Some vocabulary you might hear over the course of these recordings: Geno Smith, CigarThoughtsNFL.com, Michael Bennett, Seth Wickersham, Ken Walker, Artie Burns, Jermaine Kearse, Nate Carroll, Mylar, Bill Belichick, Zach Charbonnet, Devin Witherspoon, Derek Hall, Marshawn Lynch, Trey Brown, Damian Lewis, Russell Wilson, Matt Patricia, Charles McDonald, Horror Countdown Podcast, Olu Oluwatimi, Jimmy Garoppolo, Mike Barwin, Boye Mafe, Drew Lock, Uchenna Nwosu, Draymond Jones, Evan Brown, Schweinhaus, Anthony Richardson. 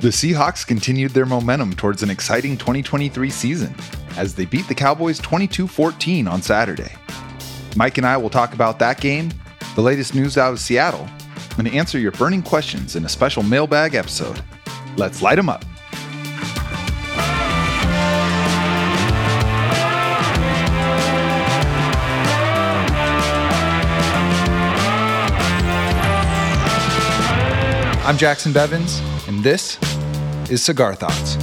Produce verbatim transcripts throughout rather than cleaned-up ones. The Seahawks continued their momentum towards an exciting twenty twenty-three season as they beat the Cowboys twenty-two fourteen on Saturday. Mike and I will talk about that game, the latest news out of Seattle, and answer your burning questions in a special mailbag episode. Let's light them up. I'm Jacson Bevins, and this is Cigar Thoughts.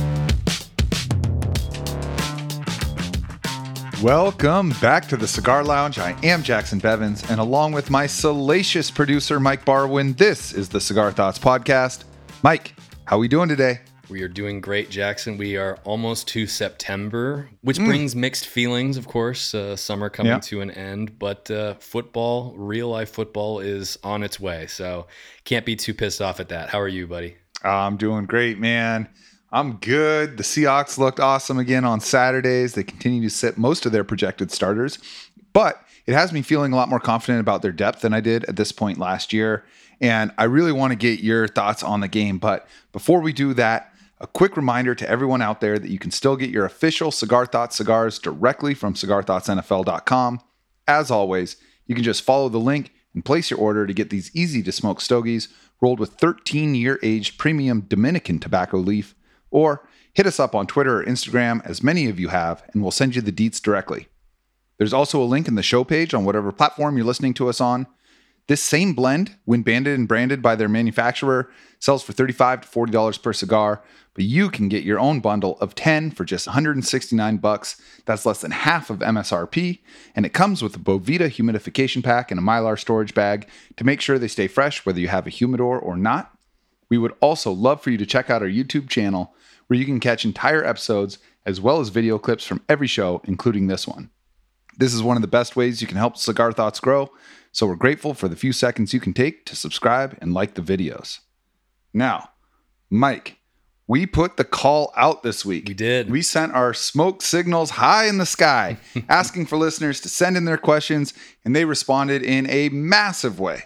Welcome back to the Cigar Lounge. I am Jacson Bevins, and along with my salacious producer, Mike Barwin, this is the Cigar Thoughts podcast. Mike, how are we doing today? We are doing great, Jackson. We are almost to September, which mm. brings mixed feelings, of course. Uh, summer coming yeah. to an end, but uh, football, real-life football is on its way, so can't be too pissed off at that. How are you, buddy? I'm doing great, man. I'm good. The Seahawks looked awesome again on Saturdays. They continue to sit most of their projected starters, but it has me feeling a lot more confident about their depth than I did at this point last year, and I really want to get your thoughts on the game. But before we do that, a quick reminder to everyone out there that you can still get your official Cigar Thoughts cigars directly from Cigar Thoughts N F L dot com. As always, you can just follow the link and place your order to get these easy-to-smoke stogies rolled with thirteen-year aged premium Dominican tobacco leaf, or hit us up on Twitter or Instagram, as many of you have, and we'll send you the deets directly. There's also a link in the show page on whatever platform you're listening to us on. This same blend, when banded and branded by their manufacturer, sells for thirty-five dollars to forty dollars per cigar, but you can get your own bundle of ten for just one hundred sixty-nine bucks. That's less than half of M S R P, and it comes with a Bovita humidification pack and a Mylar storage bag to make sure they stay fresh whether you have a humidor or not. We would also love for you to check out our YouTube channel, where you can catch entire episodes as well as video clips from every show, including this one. This is one of the best ways you can help Cigar Thoughts grow, so we're grateful for the few seconds you can take to subscribe and like the videos. Now, Mike, we put the call out this week. We did. We sent our smoke signals high in the sky, asking for listeners to send in their questions, and they responded in a massive way.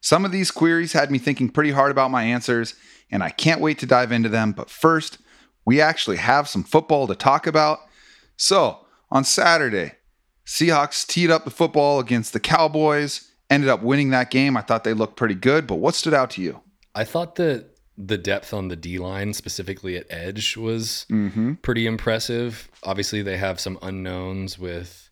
Some of these queries had me thinking pretty hard about my answers, and I can't wait to dive into them. But first, we actually have some football to talk about. So, on Saturday, Seahawks teed up the football against the Cowboys, ended up winning that game. I thought they looked pretty good, but what stood out to you? I thought that the depth on the D-line, specifically at edge, was mm-hmm. pretty impressive. Obviously, they have some unknowns with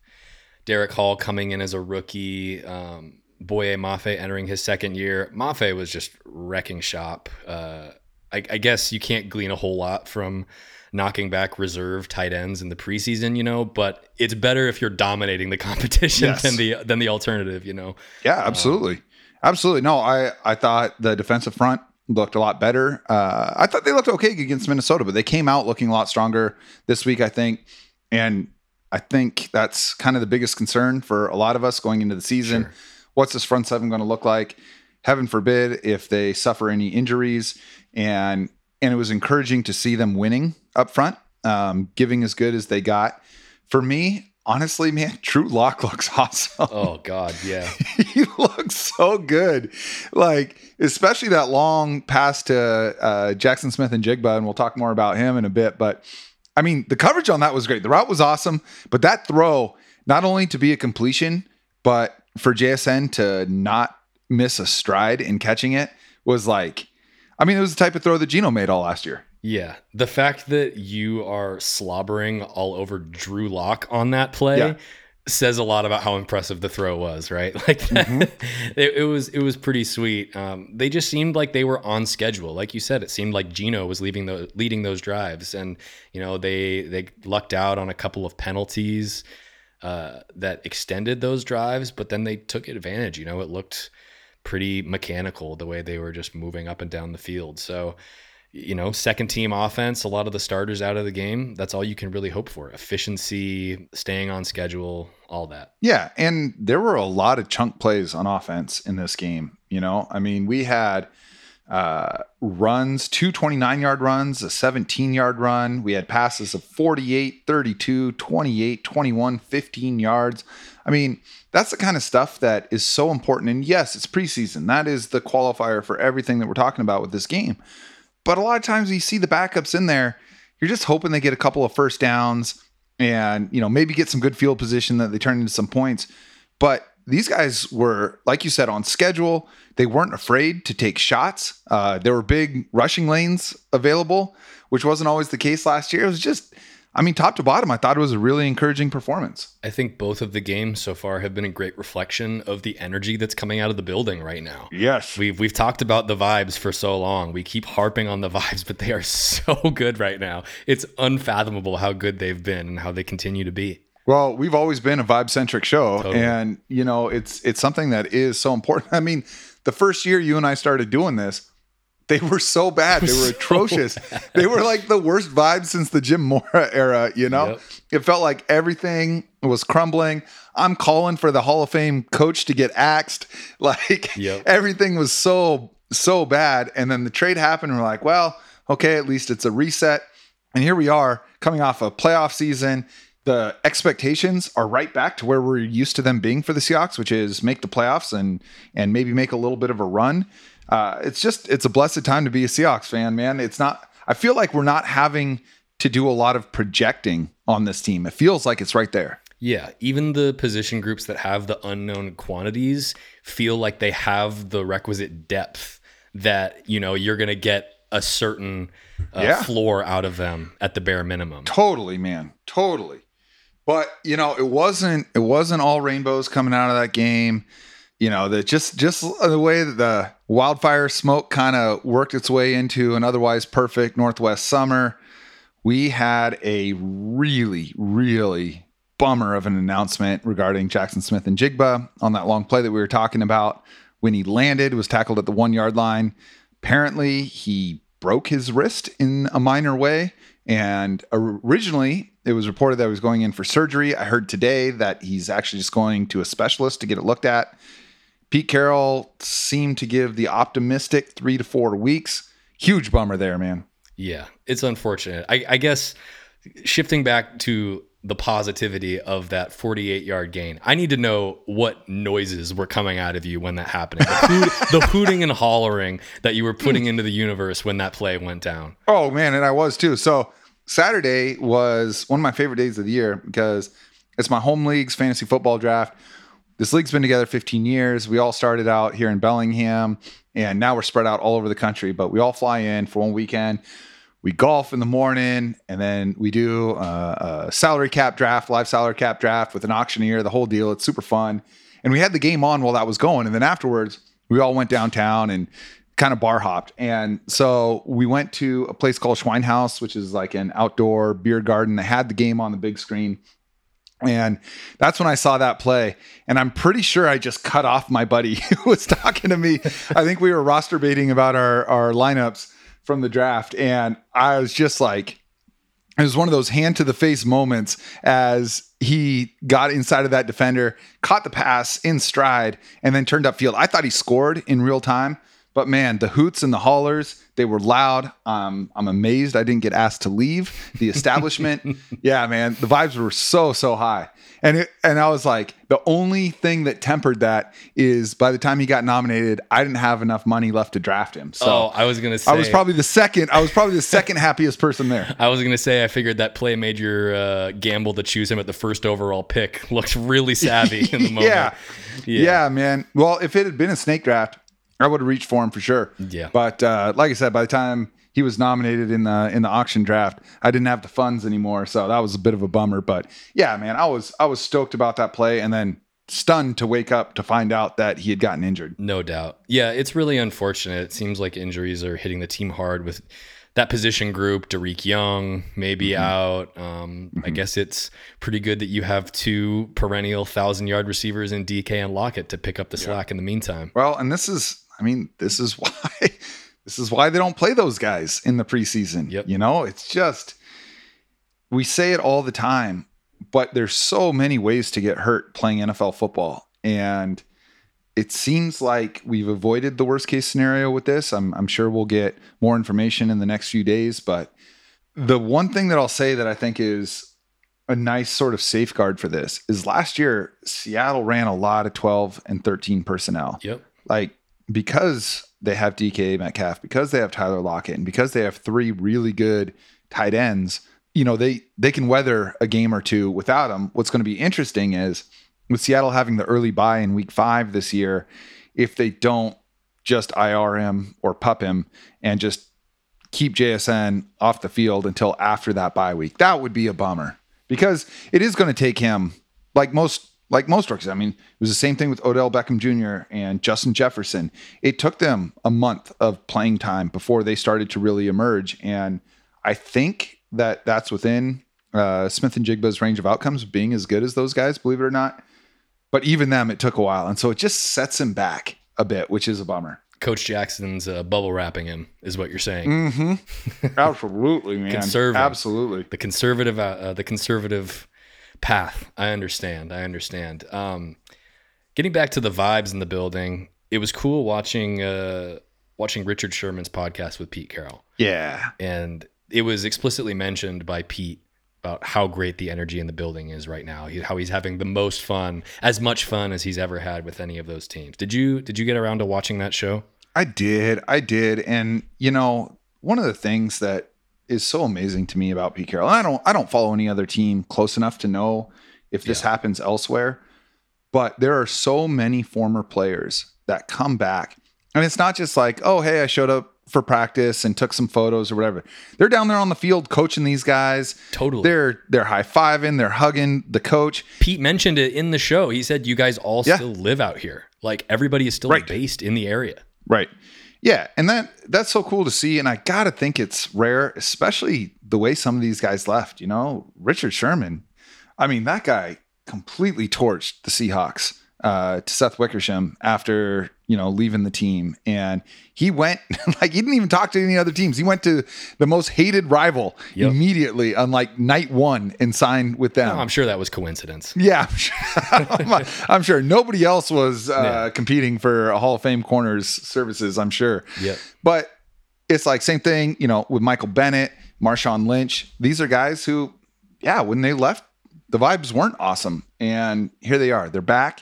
Derek Hall coming in as a rookie, um, Boye Mafe entering his second year. Mafe was just wrecking shop. Uh, I, I guess you can't glean a whole lot from knocking back reserve tight ends in the preseason, you know, but it's better if you're dominating the competition yes. than the than the alternative, you know. Yeah, absolutely. Um, absolutely. No, I, I thought the defensive front looked a lot better. Uh, I thought they looked okay against Minnesota, but they came out looking a lot stronger this week, I think. And I think that's kind of the biggest concern for a lot of us going into the season. Sure. What's this front seven going to look like? Heaven forbid if they suffer any injuries. And And it was encouraging to see them winning up front, um, giving as good as they got. For me, honestly, man, Drew Lock looks awesome. Oh, God, yeah. He looks so good. Like, especially that long pass to uh, Jaxon Smith-Njigba, and we'll talk more about him in a bit. But, I mean, the coverage on that was great. The route was awesome. But that throw, not only to be a completion, but for J S N to not miss a stride in catching it was like, I mean, it was the type of throw that Geno made all last year. Yeah. The fact that you are slobbering all over Drew Lock on that play yeah. says a lot about how impressive the throw was, right? Like, mm-hmm. it, it was it was pretty sweet. Um, they just seemed like they were on schedule. Like you said, it seemed like Geno was leaving the, leading those drives. And, you know, they, they lucked out on a couple of penalties uh, that extended those drives, but then they took advantage. You know, it looked pretty mechanical the way they were just moving up and down the field. So, you know, second team offense, a lot of the starters out of the game, that's all you can really hope for. Efficiency, staying on schedule, all that. Yeah. And there were a lot of chunk plays on offense in this game. You know, I mean, we had uh, runs, two twenty-nine yard runs, a seventeen yard run. We had passes of forty-eight, thirty-two, twenty-eight, twenty-one, fifteen yards. I mean, that's the kind of stuff that is so important. And yes, it's preseason. That is the qualifier for everything that we're talking about with this game. But a lot of times you see the backups in there, you're just hoping they get a couple of first downs and, you know, maybe get some good field position that they turn into some points. But these guys were, like you said, on schedule. They weren't afraid to take shots. Uh, there were big rushing lanes available, which wasn't always the case last year. It was just, I mean, top to bottom, I thought it was a really encouraging performance. I think both of the games so far have been a great reflection of the energy that's coming out of the building right now. Yes. We've, we've talked about the vibes for so long. We keep harping on the vibes, but they are so good right now. It's unfathomable how good they've been and how they continue to be. Well, we've always been a vibe-centric show, totally. And you know it's it's something that is so important. I mean, the first year you and I started doing this, they were so bad. They were so atrocious. Bad. They were like the worst vibe since the Jim Mora era, you know? Yep. It felt like everything was crumbling. I'm calling for the Hall of Fame coach to get axed. Like, yep. Everything was so, so bad. And then the trade happened, and we're like, well, okay, at least it's a reset. And here we are coming off a playoff season. The expectations are right back to where we're used to them being for the Seahawks, which is make the playoffs and and maybe make a little bit of a run. Uh, it's just it's a blessed time to be a Seahawks fan, man. It's not. I feel like we're not having to do a lot of projecting on this team. It feels like it's right there. Yeah, even the position groups that have the unknown quantities feel like they have the requisite depth that, you know, you're going to get a certain uh, yeah. floor out of them at the bare minimum. Totally, man. Totally. But, you know, it wasn't it wasn't all rainbows coming out of that game. You know, the, just, just the way that the wildfire smoke kind of worked its way into an otherwise perfect Northwest summer, we had a really, really bummer of an announcement regarding Jaxon Smith-Njigba on that long play that we were talking about. When he landed, was tackled at the one-yard line. Apparently, he broke his wrist in a minor way. And originally, it was reported that he was going in for surgery. I heard today that he's actually just going to a specialist to get it looked at. Pete Carroll seemed to give the optimistic three to four weeks. Huge bummer there, man. Yeah, it's unfortunate. I, I guess shifting back to the positivity of that forty-eight-yard gain, I need to know what noises were coming out of you when that happened. The, hoot, the hooting and hollering that you were putting into the universe when that play went down. Oh, man, and I was too. So Saturday was one of my favorite days of the year because it's my home league's fantasy football draft. This league's been together fifteen years. We all started out here in Bellingham, and now we're spread out all over the country, but we all fly in for one weekend. We golf in the morning, and then we do uh, a salary cap draft, live salary cap draft with an auctioneer, the whole deal. It's super fun. And we had the game on while that was going, and then afterwards, we all went downtown and kind of bar hopped. And so we went to a place called Schweinhaus, which is like an outdoor beer garden. They had the game on the big screen. And that's when I saw that play. And I'm pretty sure I just cut off my buddy who was talking to me. I think we were roster baiting about our, our lineups from the draft. And I was just like, it was one of those hand to the face moments as he got inside of that defender, caught the pass in stride, and then turned upfield. I thought he scored in real time. But man, the hoots and the hollers, they were loud. Um, I'm amazed I didn't get asked to leave the establishment. Yeah, man, the vibes were so, so high. And it, and I was like, the only thing that tempered that is by the time he got nominated, I didn't have enough money left to draft him. So oh, I was going to say. I was probably the second. I was probably the second happiest person there. I was going to say, I figured that play made your uh, gamble to choose him at the first overall pick looked really savvy in the moment. yeah. yeah. Yeah, man. Well, if it had been a snake draft, I would have reached for him for sure. Yeah. But uh, like I said, by the time he was nominated in the in the auction draft, I didn't have the funds anymore, so that was a bit of a bummer. But yeah, man, I was I was stoked about that play, and then stunned to wake up to find out that he had gotten injured. No doubt. Yeah, it's really unfortunate. It seems like injuries are hitting the team hard with that position group. Dareke Young maybe mm-hmm. out. Um, mm-hmm. I guess it's pretty good that you have two perennial thousand-yard receivers in D K and Lockett to pick up the yeah. slack in the meantime. Well, and this is. I mean, this is why this is why they don't play those guys in the preseason. Yep. You know, it's just we say it all the time, but there's so many ways to get hurt playing N F L football. And it seems like we've avoided the worst case scenario with this. I'm, I'm sure we'll get more information in the next few days. But the one thing that I'll say that I think is a nice sort of safeguard for this is last year, Seattle ran a lot of twelve and thirteen personnel. Yep. Like, because they have D K Metcalf, because they have Tyler Lockett, and because they have three really good tight ends, you know, they, they can weather a game or two without them. What's going to be interesting is with Seattle having the early bye in week five this year, if they don't just I R him or PUP him and just keep J S N off the field until after that bye week, that would be a bummer, because it is going to take him, like most Like most rookies. I mean, it was the same thing with Odell Beckham Junior and Justin Jefferson. It took them a month of playing time before they started to really emerge. And I think that that's within uh, Smith and Jigba's range of outcomes, being as good as those guys, believe it or not. But even them, it took a while. And so it just sets him back a bit, which is a bummer. Coach Jackson's uh, bubble wrapping him is what you're saying. Mm-hmm. Absolutely, man. Conservative. Absolutely. The conservative, uh, the conservative... path. I understand. I understand. Um, getting back to the vibes in the building, it was cool watching uh, watching Richard Sherman's podcast with Pete Carroll. Yeah. And it was explicitly mentioned by Pete about how great the energy in the building is right now, how he's having the most fun, as much fun as he's ever had with any of those teams. Did you did you get around to watching that show? I did. I did. And, you know, one of the things that is so amazing to me about Pete Carroll, I don't, I don't follow any other team close enough to know if this yeah. happens elsewhere, but there are so many former players that come back, and it's not just like, oh, hey, I showed up for practice and took some photos or whatever. They're down there on the field coaching these guys. Totally. They're, they're high-fiving, they're hugging the coach. Pete mentioned it in the show. He said, you guys all yeah. still live out here. Like, everybody is still right. based in the area. Right. Yeah, and that that's so cool to see, and I gotta think it's rare, especially the way some of these guys left. You know, Richard Sherman, I mean, that guy completely torched the Seahawks uh, to Seth Wickersham after, you know, leaving the team, and he went like he didn't even talk to any other teams. He went to the most hated rival yep. immediately on like night one and signed with them. No, I'm sure that was coincidence. Yeah, I'm sure, I'm sure nobody else was uh, yeah. competing for a Hall of Fame corner's services. I'm sure. Yeah, but it's like same thing, you know, with Michael Bennett, Marshawn Lynch. These are guys who, yeah, when they left, the vibes weren't awesome, and here they are. They're back.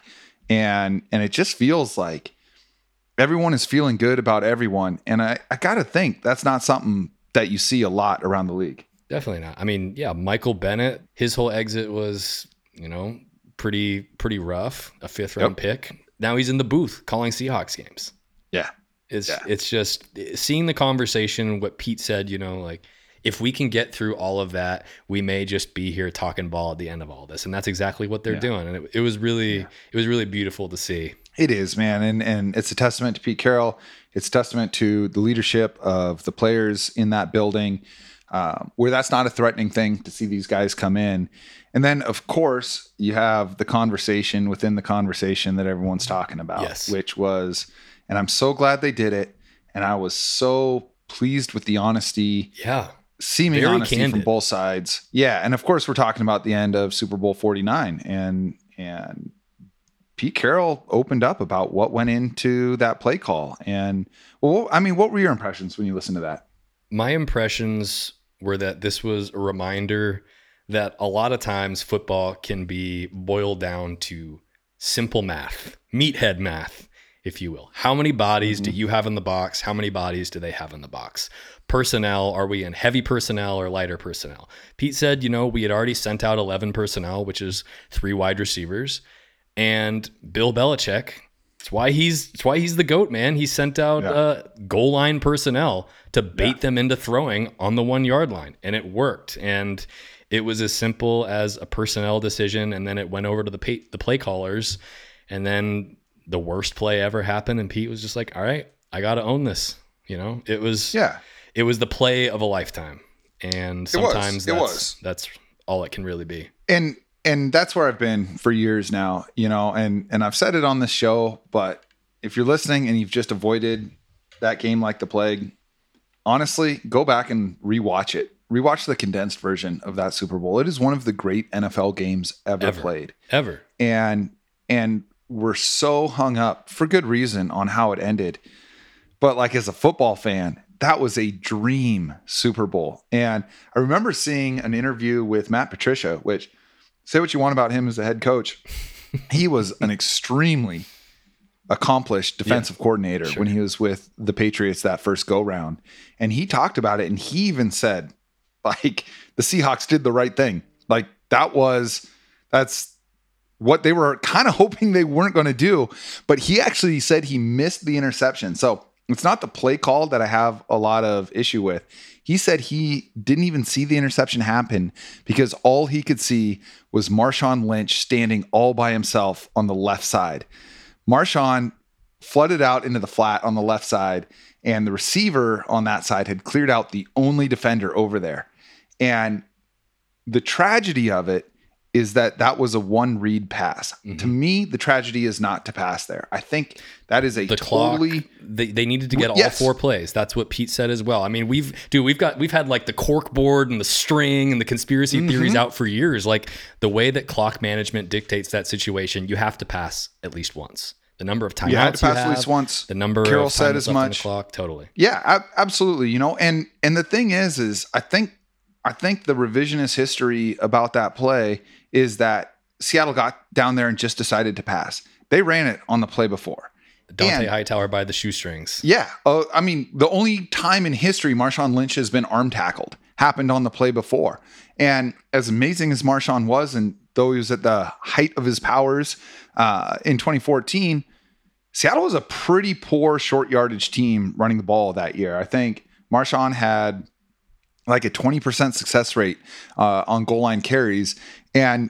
And and it just feels like everyone is feeling good about everyone. And I, I got to think that's not something that you see a lot around the league. Definitely not. I mean, yeah, Michael Bennett, his whole exit was, you know, pretty, pretty rough. A fifth round yep. pick. Now he's in the booth calling Seahawks games. Yeah. It's, yeah. it's just seeing the conversation, what Pete said, you know, like, if we can get through all of that, we may just be here talking ball at the end of all this. And that's exactly what they're yeah. doing. And it, it was really, yeah. it was really beautiful to see. It is, man. And, and it's a testament to Pete Carroll. It's a testament to the leadership of the players in that building, uh, where that's not a threatening thing to see these guys come in. And then of course you have the conversation within the conversation that everyone's talking about, yes. which was, and I'm so glad they did it. And I was so pleased with the honesty. Yeah. Seeming Very honesty candid. From both sides. Yeah. And of course, we're talking about the end of Super Bowl forty-nine. And and Pete Carroll opened up about what went into that play call. And, well, I mean, what were your impressions when you listened to that? My impressions were that this was a reminder that a lot of times football can be boiled down to simple math, meathead math, if you will. How many bodies mm-hmm. do you have in the box? How many bodies do they have in the box? Personnel, are we in heavy personnel or lighter personnel? Pete said, you know, we had already sent out eleven personnel, which is three wide receivers. And Bill Belichick, it's why he's it's why he's the GOAT, man. He sent out yeah. uh, goal line personnel to bait yeah. them into throwing on the one yard line. And it worked. And it was as simple as a personnel decision. And then it went over to the pay, the play callers. And then the worst play ever happened. And Pete was just like, all right, I got to own this. You know, it was... yeah. It was the play of a lifetime, and sometimes it was. It that's, was. That's all it can really be. And and that's where I've been for years now, you know, and, and I've said it on this show, but if you're listening and you've just avoided that game like the plague, honestly, go back and rewatch it. Rewatch the condensed version of that Super Bowl. It is one of the great N F L games ever, ever. played. Ever. And and we're so hung up, for good reason, on how it ended. But like as a football fan, that was a dream Super Bowl. And I remember seeing an interview with Matt Patricia, which, say what you want about him as a head coach, he was an extremely accomplished defensive yeah. coordinator sure. when he was with the Patriots that first go round. And he talked about it, and he even said, like, the Seahawks did the right thing. Like, that was, that's what they were kind of hoping they weren't going to do. But he actually said he missed the interception. So it's not the play call that I have a lot of issue with. He said he didn't even see the interception happen because all he could see was Marshawn Lynch standing all by himself on the left side. Marshawn flooded out into the flat on the left side, and the receiver on that side had cleared out the only defender over there. And the tragedy of it is that that was a one read pass. Mm-hmm. To me, the tragedy is not to pass there. I think that is a the totally clock, they, they needed to get all yes. four plays. That's what Pete said as well. I mean, we've dude, we've got we've had like the cork board and the string and the conspiracy mm-hmm. theories out for years. Like, the way that clock management dictates that situation, you have to pass at least once. The number of timeouts you had to pass have, at least once. The number Carroll of said as much. The clock, totally. Yeah, I, absolutely. You know, and and the thing is, is I think I think the revisionist history about that play is that Seattle got down there and just decided to pass. They ran it on the play before. Dante and, Hightower by the shoestrings. Yeah. Uh, I mean, the only time in history Marshawn Lynch has been arm tackled happened on the play before. And as amazing as Marshawn was, and though he was at the height of his powers uh, in twenty fourteen, Seattle was a pretty poor short yardage team running the ball that year. I think Marshawn had like a twenty percent success rate uh, on goal line carries. And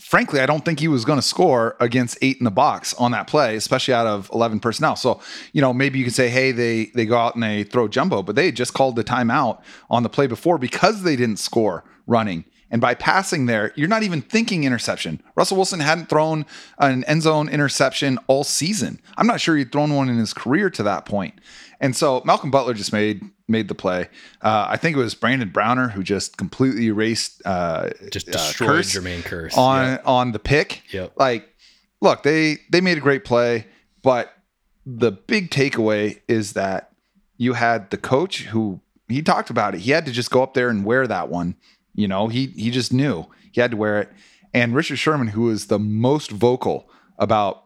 frankly, I don't think he was going to score against eight in the box on that play, especially out of eleven personnel. So, you know, maybe you could say, hey, they they go out and they throw jumbo, but they had just called the timeout on the play before because they didn't score running. And by passing there, you're not even thinking interception. Russell Wilson hadn't thrown an end zone interception all season. I'm not sure he'd thrown one in his career to that point. And so Malcolm Butler just made made the play. Uh, I think it was Brandon Browner who just completely erased, uh, just destroyed uh, Curse Jermaine Curse on yep. on the pick. Yep. Like, look, they they made a great play, but the big takeaway is that you had the coach who he talked about it. He had to just go up there and wear that one. You know, he he just knew he had to wear it. And Richard Sherman, who was the most vocal about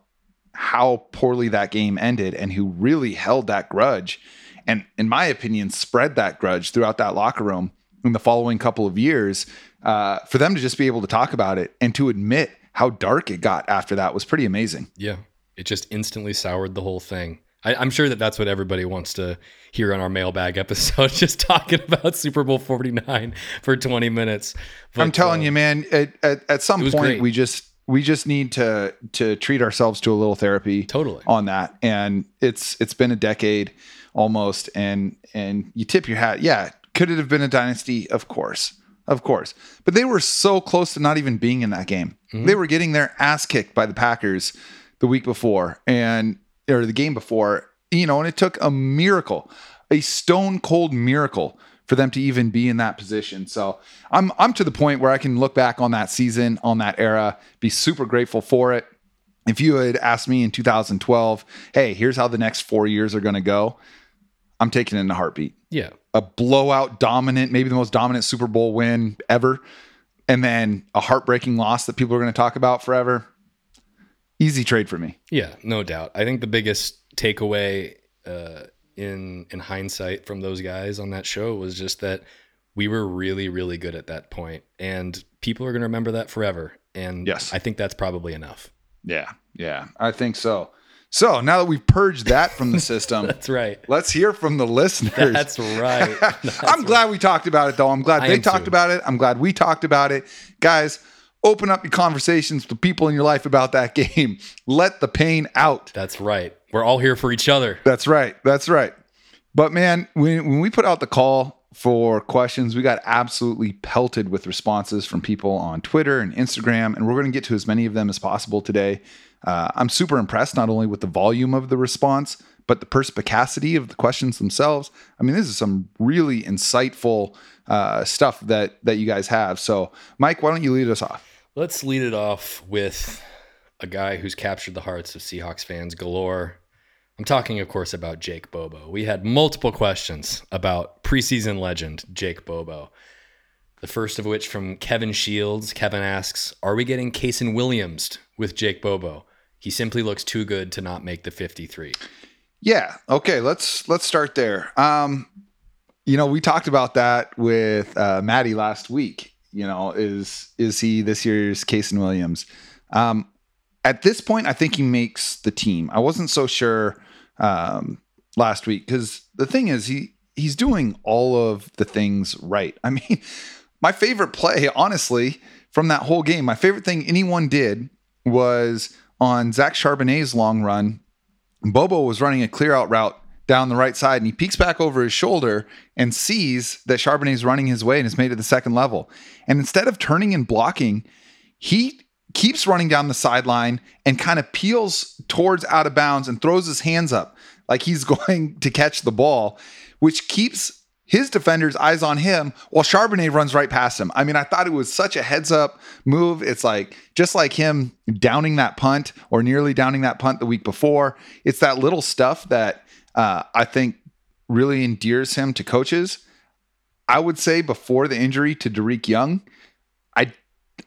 how poorly that game ended and who really held that grudge and, in my opinion, spread that grudge throughout that locker room in the following couple of years, uh, for them to just be able to talk about it and to admit how dark it got after that was pretty amazing. Yeah, it just instantly soured the whole thing. I, I'm sure that that's what everybody wants to hear on our mailbag episode, just talking about Super Bowl forty-nine for twenty minutes. But I'm telling uh, you, man, at, at, at some point great. we just we just need to to treat ourselves to a little therapy totally. on that. And it's it's been a decade almost, and and you tip your hat. Yeah, could it have been a dynasty? Of course. Of course. But they were so close to not even being in that game. Mm-hmm. They were getting their ass kicked by the Packers the week before, and or the game before, you know, and it took a miracle, a stone cold miracle for them to even be in that position. So I'm I'm to the point where I can look back on that season, on that era, be super grateful for it. If you had asked me in two thousand twelve, hey, here's how the next four years are going to go, I'm taking it in a heartbeat. Yeah. A blowout dominant, maybe the most dominant Super Bowl win ever, and then a heartbreaking loss that people are going to talk about forever. Easy trade for me. Yeah, no doubt. I think the biggest takeaway uh, in in hindsight from those guys on that show was just that we were really, really good at that point, and people are going to remember that forever. And yes. I think that's probably enough. Yeah, yeah, I think so. So now that we've purged that from the system, that's right. Let's hear from the listeners. That's right. That's I'm glad right. we talked about it, though. I'm glad I they talked too. about it. I'm glad we talked about it, guys. Open up your conversations with people in your life about that game. Let the pain out. That's right. We're all here for each other. That's right. That's right. But man, when, when we put out the call for questions, we got absolutely pelted with responses from people on Twitter and Instagram, and we're going to get to as many of them as possible today. Uh, I'm super impressed not only with the volume of the response, but the perspicacity of the questions themselves. I mean, this is some really insightful uh, stuff that that you guys have. So, Mike, why don't you lead us off? Let's lead it off with a guy who's captured the hearts of Seahawks fans galore. I'm talking, of course, about Jake Bobo. We had multiple questions about preseason legend Jake Bobo. The first of which from Kevin Shields. Kevin asks, are we getting Kaysen Williams with Jake Bobo? He simply looks too good to not make the fifty-three. Yeah. Okay. Let's, let's start there. Um, you know, we talked about that with uh, Maddie last week. You know, is, is he this year's Casey Williams? Um, at this point, I think he makes the team. I wasn't so sure um, last week, because the thing is he, he's doing all of the things right. I mean, my favorite play, honestly, from that whole game, my favorite thing anyone did was on Zach Charbonnet's long run. Bobo was running a clear out route down the right side, and he peeks back over his shoulder and sees that Charbonnet's running his way and has made it to the second level. And instead of turning and blocking, he keeps running down the sideline and kind of peels towards out of bounds and throws his hands up like he's going to catch the ball, which keeps his defender's eyes on him while Charbonnet runs right past him. I mean, I thought it was such a heads up move. It's like, just like him downing that punt or nearly downing that punt the week before. It's that little stuff that uh, I think really endears him to coaches. I would say before the injury to Dareke Young, I,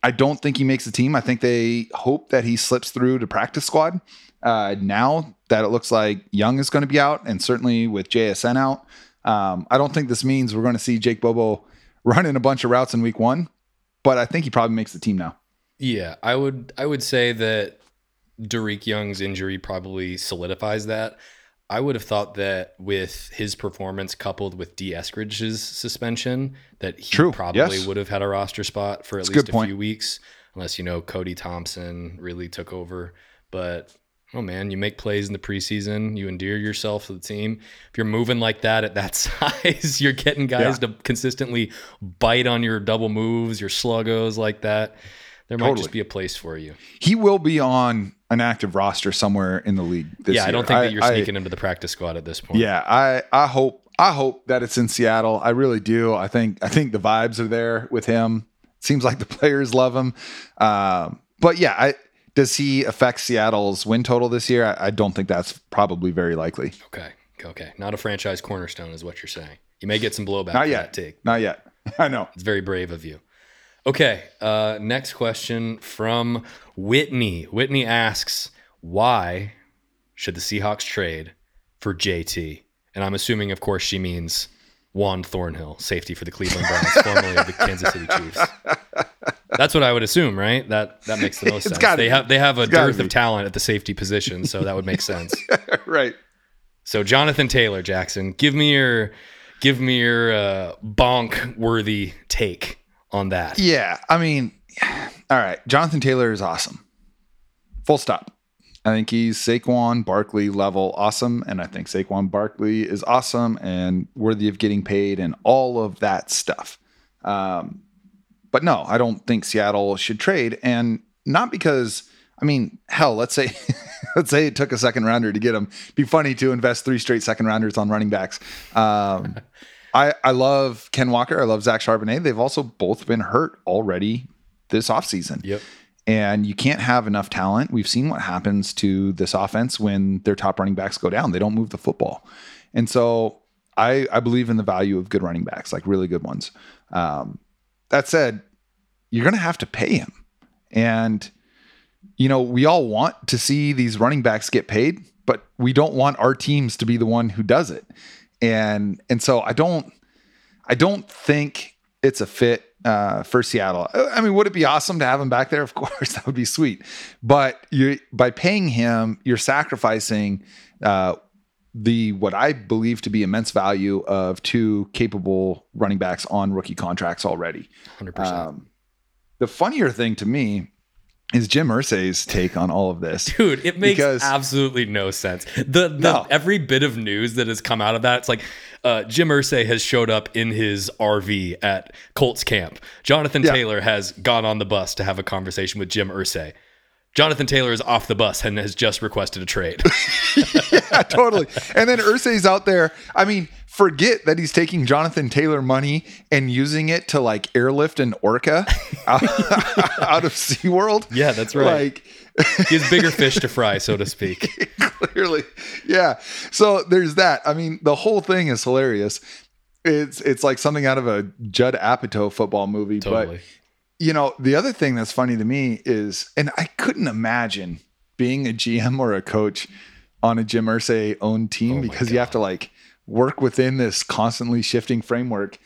I don't think he makes the team. I think they hope that he slips through to practice squad. Uh, now that it looks like Young is going to be out, and certainly with J S N out, Um, I don't think this means we're going to see Jake Bobo running a bunch of routes in week one, but I think he probably makes the team now. Yeah, I would I would say that Dareke Young's injury probably solidifies that. I would have thought that with his performance coupled with D. Eskridge's suspension, that he True. probably yes. would have had a roster spot for at That's least a, a few weeks, unless, you know, Cody Thompson really took over. But oh man, you make plays in the preseason, you endear yourself to the team. If you're moving like that at that size, you're getting guys yeah. to consistently bite on your double moves, your sluggos like that. There totally. might just be a place for you. He will be on an active roster somewhere in the league this yeah, year. Yeah, I don't think I, that you're sneaking I, into the practice squad at this point. Yeah, I, I hope I hope that it's in Seattle. I really do. I think I think the vibes are there with him. Seems like the players love him. Uh, but yeah, I Does he affect Seattle's win total this year? I, I don't think that's probably very likely. Okay. Okay. Not a franchise cornerstone is what you're saying. You may get some blowback. Not yet. That take. Not yet. I know. It's very brave of you. Okay. Uh, next question from Whitney. Whitney asks, why should the Seahawks trade for J T? And I'm assuming, of course, she means Juan Thornhill, safety for the Cleveland Browns, formerly of the Kansas City Chiefs. That's what I would assume, right? That that makes the most it's sense. They be. have they have a dearth be. of talent at the safety position, so that would make sense. Right. So Jonathan Taylor, Jackson, give me your give me your uh, bonk worthy take on that. Yeah, I mean, all right, Jonathan Taylor is awesome. Full stop. I think he's Saquon Barkley level awesome, and I think Saquon Barkley is awesome and worthy of getting paid and all of that stuff. Um, but no, I don't think Seattle should trade, and not because, I mean, hell, let's say let's say it took a second rounder to get him. It'd be funny to invest three straight second rounders on running backs. Um, I, I love Ken Walker. I love Zach Charbonnet. They've also both been hurt already this offseason. Yep. And you can't have enough talent. We've seen what happens to this offense when their top running backs go down. They don't move the football. And so I, I believe in the value of good running backs, like really good ones. Um, that said, you're going to have to pay him. And, you know, we all want to see these running backs get paid, but we don't want our teams to be the one who does it. And and so I don't, I don't think it's a fit Uh, for Seattle. I mean, would it be awesome to have him back there? Of course, that would be sweet. But you, by paying him, you're sacrificing uh, the what I believe to be immense value of two capable running backs on rookie contracts already. one hundred percent. Um, the funnier thing to me is Jim Irsay's take on all of this. Dude, it makes because, absolutely no sense. The, the no. Every bit of news that has come out of that, it's like uh, Jim Irsay has showed up in his R V at Colts camp. Jonathan yeah. Taylor has gone on the bus to have a conversation with Jim Irsay. Jonathan Taylor is off the bus and has just requested a trade. Yeah, totally. And then Irsay's out there. I mean, forget that he's taking Jonathan Taylor money and using it to like airlift an orca out, out of SeaWorld. Yeah, that's right. Like, he has bigger fish to fry, so to speak. Clearly. Yeah. So there's that. I mean, the whole thing is hilarious. It's, it's like something out of a Judd Apatow football movie. Totally. But you know, the other thing that's funny to me is, and I couldn't imagine being a G M or a coach on a Jim Irsay owned team oh because God. you have to like work within this constantly shifting framework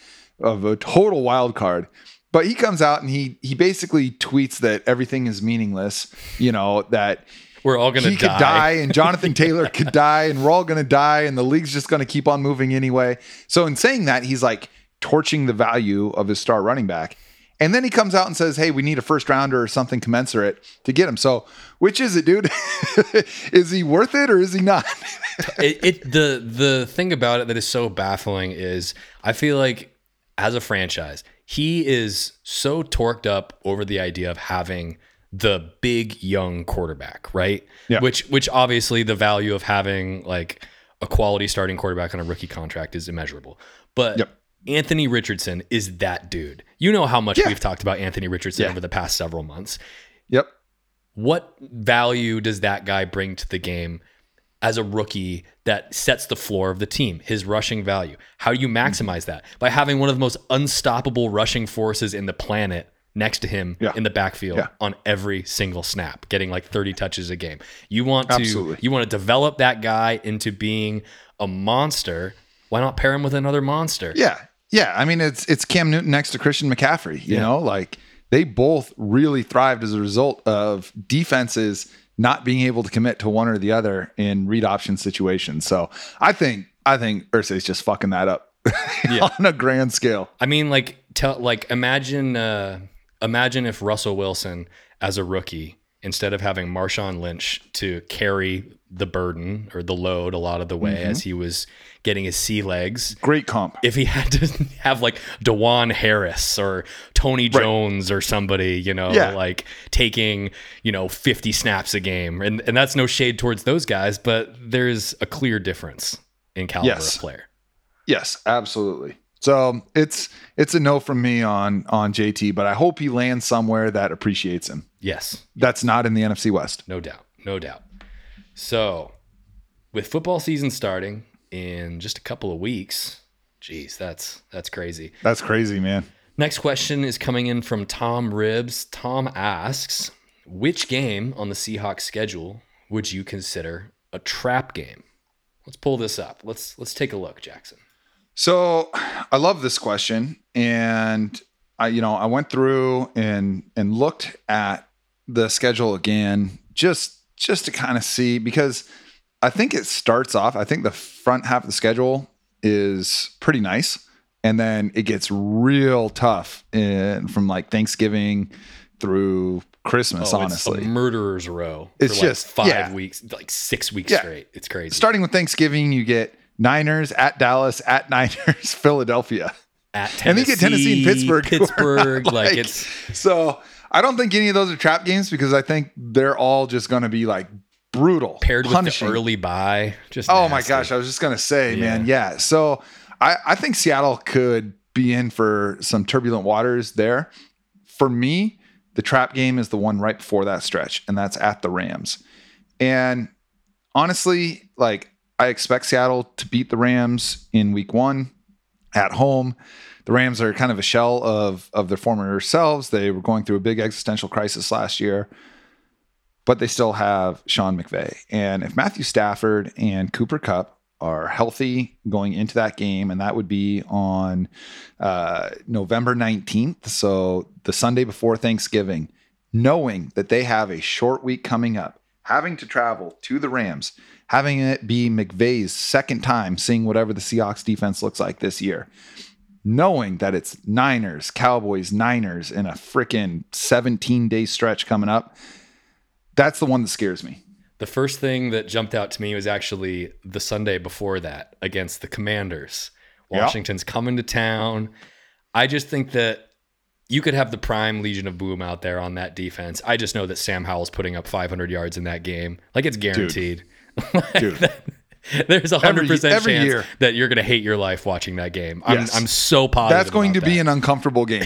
of a total wild card. But he comes out and he he basically tweets that everything is meaningless, you know, that we're all going to die. He could die and Jonathan Taylor could die and we're all going to die and the league's just going to keep on moving anyway. So in saying that, he's like torching the value of his star running back. And then he comes out and says, hey, we need a first rounder or something commensurate to get him. So which is it, dude? Is he worth it or is he not? it, it the the thing about it that is so baffling is I feel like as a franchise, he is so torqued up over the idea of having the big young quarterback, right? Yeah. Which which obviously the value of having like a quality starting quarterback on a rookie contract is immeasurable. But yep. Anthony Richardson is that dude. You know how much yeah. we've talked about Anthony Richardson yeah. over the past several months. Yep. What value does that guy bring to the game as a rookie that sets the floor of the team, his rushing value? How do you maximize that? By having one of the most unstoppable rushing forces in the planet next to him yeah. in the backfield yeah. on every single snap, getting like thirty touches a game. You want to Absolutely. you want to develop that guy into being a monster. Why not pair him with another monster? Yeah. Yeah. I mean, it's it's Cam Newton next to Christian McCaffrey, you yeah. know, like they both really thrived as a result of defenses not being able to commit to one or the other in read option situations. So I think I think Irsay's just fucking that up yeah. on a grand scale. I mean, like tell like imagine uh, imagine if Russell Wilson as a rookie, instead of having Marshawn Lynch to carry the burden or the load a lot of the way mm-hmm. as he was getting his sea legs. Great comp. If he had to have like DeJuan Harris or Tony right. Jones or somebody, you know, yeah. like taking, you know, fifty snaps a game. And and that's no shade towards those guys, but there's a clear difference in caliber yes. of player. Yes, absolutely. So it's it's a no from me on on J T, but I hope he lands somewhere that appreciates him. Yes. That's not in the N F C West. No doubt. No doubt. So with football season starting in just a couple of weeks, geez, that's that's crazy. That's crazy, man. Next question is coming in from Tom Ribs. Tom asks, which game on the Seahawks schedule would you consider a trap game? Let's pull this up. Let's let's take a look, Jackson. So I love this question, and I, you know, I went through and and looked at the schedule again, just just to kind of see, because I think it starts off, I think the front half of the schedule is pretty nice, and then it gets real tough in, from like Thanksgiving through Christmas. Oh, honestly, it's a murderer's row. It's for just like five yeah. weeks, like six weeks yeah. straight. It's crazy. Starting with Thanksgiving, you get Niners at Dallas, at Niners, Philadelphia, at Tennessee, and then you get Tennessee and Pittsburgh. Pittsburgh, like, like it's so. I don't think any of those are trap games because I think they're all just going to be like brutal, paired punishing. With the early bye. Just oh nasty. My gosh, I was just going to say, yeah. man, yeah. So I, I think Seattle could be in for some turbulent waters there. For me, the trap game is the one right before that stretch, and that's at the Rams. And honestly, like. I expect Seattle to beat the Rams in week one at home. The Rams are kind of a shell of, of their former selves. They were going through a big existential crisis last year, but they still have Sean McVay. And if Matthew Stafford and Cooper Kupp are healthy going into that game, and that would be on uh, November nineteenth, so the Sunday before Thanksgiving, knowing that they have a short week coming up, having to travel to the Rams, having it be McVay's second time seeing whatever the Seahawks defense looks like this year, knowing that it's Niners, Cowboys, Niners in a freaking seventeen-day stretch coming up, that's the one that scares me. The first thing that jumped out to me was actually the Sunday before that against the Commanders. Washington's yep. coming to town. I just think that you could have the prime Legion of Boom out there on that defense. I just know that Sam Howell's putting up five hundred yards in that game. Like, it's guaranteed. Dude. Like Dude. That, there's a hundred percent chance year. That you're going to hate your life watching that game. I'm, yes. I'm so positive. That's going about to be that. An uncomfortable game.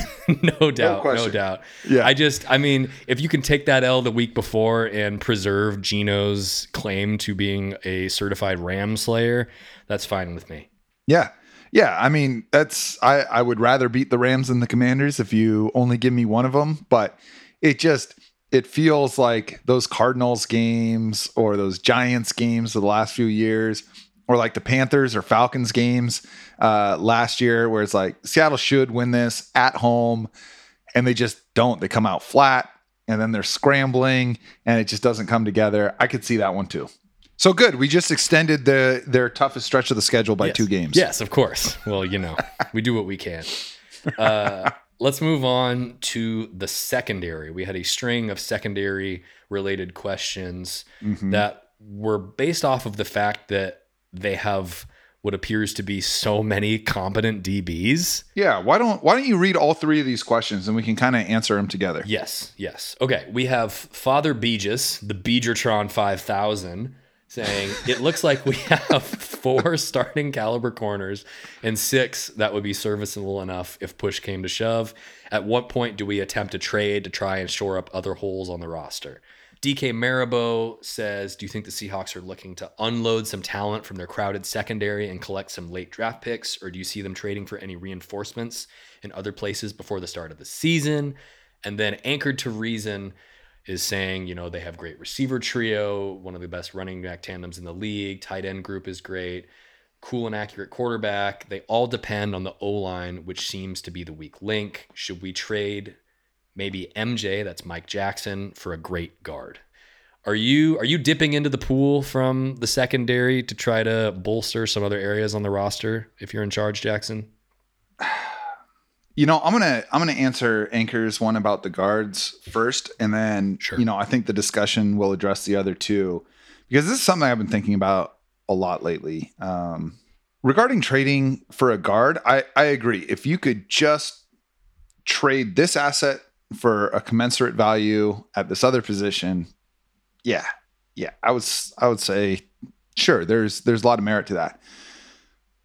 no doubt. No, no doubt. Yeah. I just, I mean, if you can take that L the week before and preserve Geno's claim to being a certified Ram slayer, that's fine with me. Yeah. Yeah. I mean, that's, I, I would rather beat the Rams than the Commanders if you only give me one of them, but it just, it feels like those Cardinals games or those Giants games of the last few years, or like the Panthers or Falcons games uh, last year, where it's like Seattle should win this at home and they just don't. They come out flat and then they're scrambling and it just doesn't come together. I could see that one too. So good. We just extended the their toughest stretch of the schedule by yes. two games. Yes, of course. Well, you know, we do what we can. Uh, let's move on to the secondary. We had a string of secondary related questions mm-hmm. that were based off of the fact that they have what appears to be so many competent D Bs. Yeah. Why don't Why don't you read all three of these questions and we can kind of answer them together? Yes. Yes. Okay. We have Father Beegis, the Beegertron five thousand. Saying, it looks like we have four starting caliber corners and six that would be serviceable enough if push came to shove. At what point do we attempt a trade to try and shore up other holes on the roster? D K Metcalf says, do you think the Seahawks are looking to unload some talent from their crowded secondary and collect some late draft picks? Or do you see them trading for any reinforcements in other places before the start of the season? And then Anchored to Reason is saying, you know, they have great receiver trio, one of the best running back tandems in the league, tight end group is great, cool and accurate quarterback. They all depend on the O-line, which seems to be the weak link. Should we trade maybe M J, that's Mike Jackson, for a great guard? Are you are you dipping into the pool from the secondary to try to bolster some other areas on the roster if you're in charge, Jackson? You know, I'm gonna I'm gonna answer Anchor's one about the guards first, and then sure. you know, I think the discussion will address the other two, because this is something I've been thinking about a lot lately. Um, regarding trading for a guard, I, I agree. If you could just trade this asset for a commensurate value at this other position, yeah, yeah, I would I would say sure. There's there's a lot of merit to that.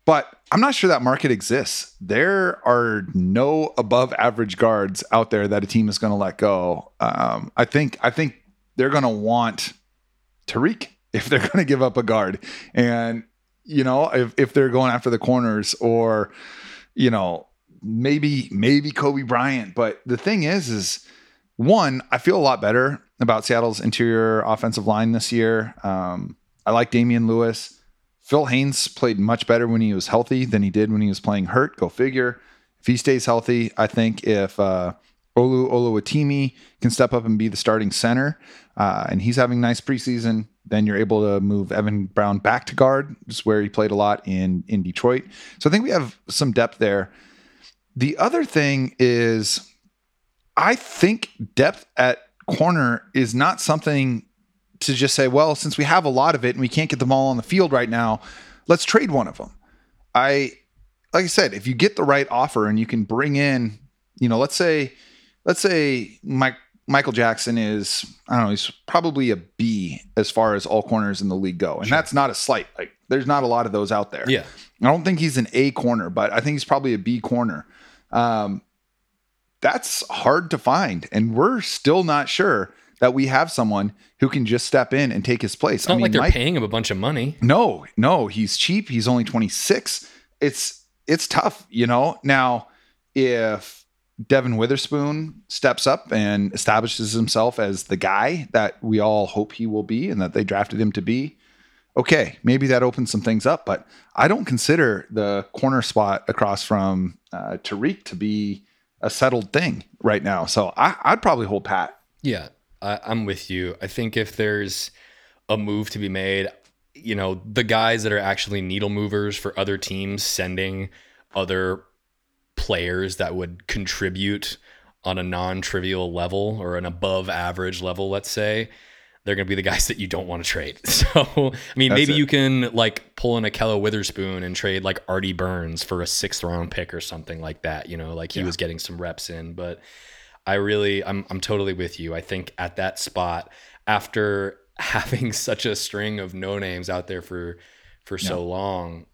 But I'm not sure that market exists. There are no above average guards out there that a team is going to let go. Um, I think I think they're going to want Tariq if they're going to give up a guard. And, you know, if, if they're going after the corners, or, you know, maybe maybe Kobe Bryant. But the thing is, is one, I feel a lot better about Seattle's interior offensive line this year. Um, I like Damian Lewis. Phil Haynes played much better when he was healthy than he did when he was playing hurt. Go figure. If he stays healthy, I think if uh, Olu Oluwatimi can step up and be the starting center, uh, and he's having nice preseason, then you're able to move Evan Brown back to guard, which is where he played a lot in, in Detroit. So I think we have some depth there. The other thing is, I think depth at corner is not something to just say, well, since we have a lot of it and we can't get them all on the field right now, let's trade one of them. I, like I said, if you get the right offer and you can bring in, you know, let's say, let's say Mike, Michael Jackson is, I don't know, he's probably a B as far as all corners in the league go. And sure. that's not a slight, like there's not a lot of those out there. Yeah. I don't think he's an A corner, but I think he's probably a B corner. Um, that's hard to find. And we're still not sure that we have someone who can just step in and take his place. It's not I mean, like they're Mike, paying him a bunch of money. No, no, he's cheap. He's only twenty-six. It's it's tough, you know. Now, if Devin Witherspoon steps up and establishes himself as the guy that we all hope he will be and that they drafted him to be, okay, maybe that opens some things up. But I don't consider the corner spot across from uh, Tariq to be a settled thing right now. So I, I'd probably hold pat. Yeah. I'm with you. I think if there's a move to be made, you know, the guys that are actually needle movers for other teams sending other players that would contribute on a non-trivial level or an above average level, let's say, they're going to be the guys that you don't want to trade. So, I mean, That's maybe it. You can like pull in a Kello Witherspoon and trade like Artie Burns for a sixth round pick or something like that, you know, like he yeah. was getting some reps in, but I really, I'm I'm totally with you. I think at that spot, after having such a string of no names out there for, for so yeah. long,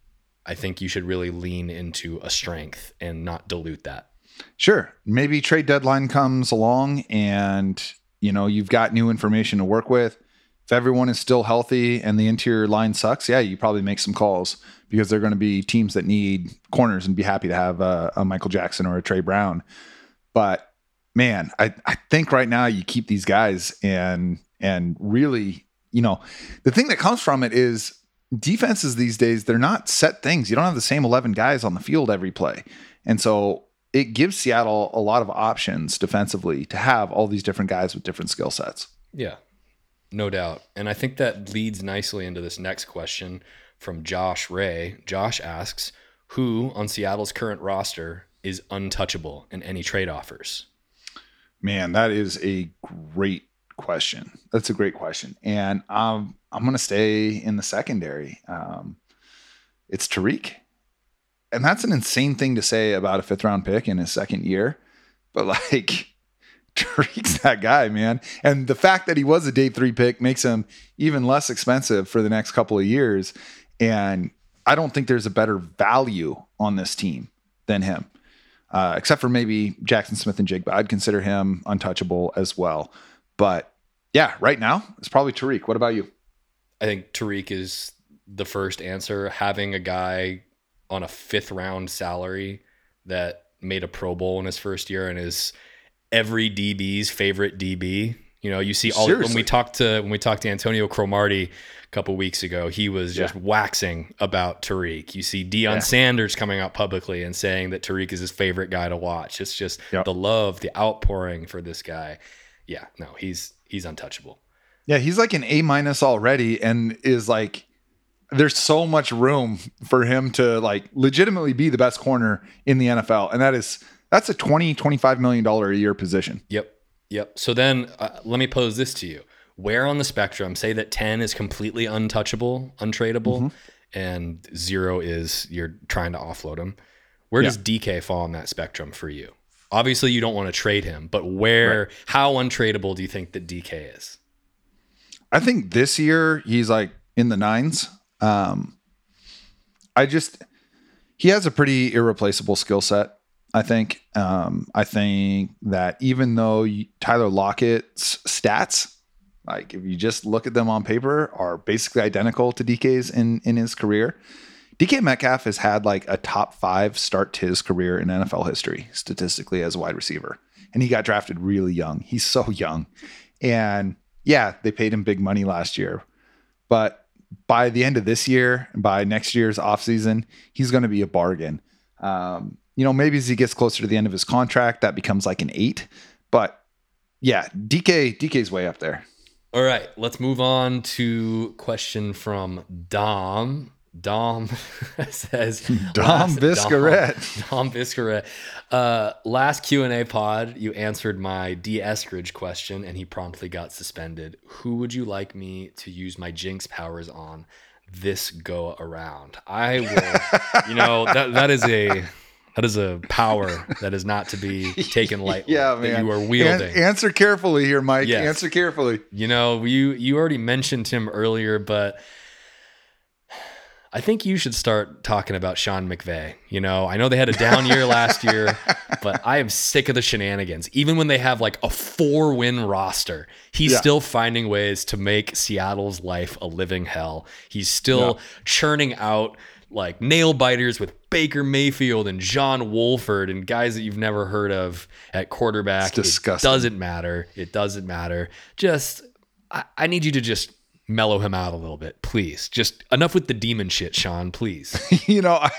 I think you should really lean into a strength and not dilute that. Sure. Maybe trade deadline comes along and, you know, you've got new information to work with. If everyone is still healthy and the interior line sucks, yeah, you probably make some calls because they're going to be teams that need corners and be happy to have a, a Michael Jackson or a Trey Brown. But man, I, I think right now you keep these guys, and and really, you know, the thing that comes from it is defenses these days, they're not set things. You don't have the same eleven guys on the field every play. And so it gives Seattle a lot of options defensively to have all these different guys with different skill sets. Yeah, no doubt. And I think that leads nicely into this next question from Josh Ray. Josh asks, who on Seattle's current roster is untouchable in any trade offers? Man, that is a great question. That's a great question. And um, I'm going to stay in the secondary. Um, it's Tariq. And that's an insane thing to say about a fifth round pick in his second year. But like, Tariq's that guy, man. And the fact that he was a day three pick makes him even less expensive for the next couple of years. And I don't think there's a better value on this team than him. Uh, except for maybe Jaxon Smith-Njigba, but I'd consider him untouchable as well. But yeah, right now it's probably Tariq. What about you? I think Tariq is the first answer. Having a guy on a fifth round salary that made a Pro Bowl in his first year and is every D B's favorite D B. You know, you see all Seriously. when we talked to when we talked to Antonio Cromartie a couple weeks ago, he was just yeah. waxing about Tariq. You see Deion yeah. Sanders coming out publicly and saying that Tariq is his favorite guy to watch. It's just yep. the love, the outpouring for this guy. Yeah, no, he's he's untouchable. Yeah, he's like an A minus already, and is like there's so much room for him to like legitimately be the best corner in the N F L, and that is that's a twenty, twenty-five million dollars a year position. Yep. Yep. So then uh, let me pose this to you. Where on the spectrum, say that ten is completely untouchable, untradeable, mm-hmm. and zero is you're trying to offload him. Where yeah. does D K fall on that spectrum for you? Obviously, you don't want to trade him, but where, right. how untradeable do you think that D K is? I think this year he's like in the nines. Um, I just, he has a pretty irreplaceable skill set. I think, um, I think that even though you, Tyler Lockett's stats, like if you just look at them on paper, are basically identical to D K's in, in his career, D K Metcalf has had like a top five start to his career in N F L history, statistically as a wide receiver. And he got drafted really young. He's so young. And yeah, they paid him big money last year, but by the end of this year, by next year's offseason, he's going to be a bargain. Um, You know, maybe as he gets closer to the end of his contract, that becomes like an eight. But yeah, D K, D K's way up there. All right, let's move on to question from Dom. Dom says Dom last, Biscaret. Dom, Dom Biscaret. Uh, last Q and A pod, you answered my D. Eskridge question, and he promptly got suspended. Who would you like me to use my jinx powers on this go around? I will. You know, that that is a. That is a power that is not to be taken lightly. Yeah, man. That you are wielding. An- answer carefully here, Mike. Yes. Answer carefully. You know, you you already mentioned him earlier, but I think you should start talking about Sean McVay. You know, I know they had a down year last year, but I am sick of the shenanigans. Even when they have like a four-win roster, he's yeah. still finding ways to make Seattle's life a living hell. He's still yeah. churning out like nail biters with Baker Mayfield and John Wolford and guys that you've never heard of at quarterback. It's disgusting. It doesn't matter. It doesn't matter. Just, I, I need you to just mellow him out a little bit, please. Just enough with the demon shit, Sean, please. You know, I,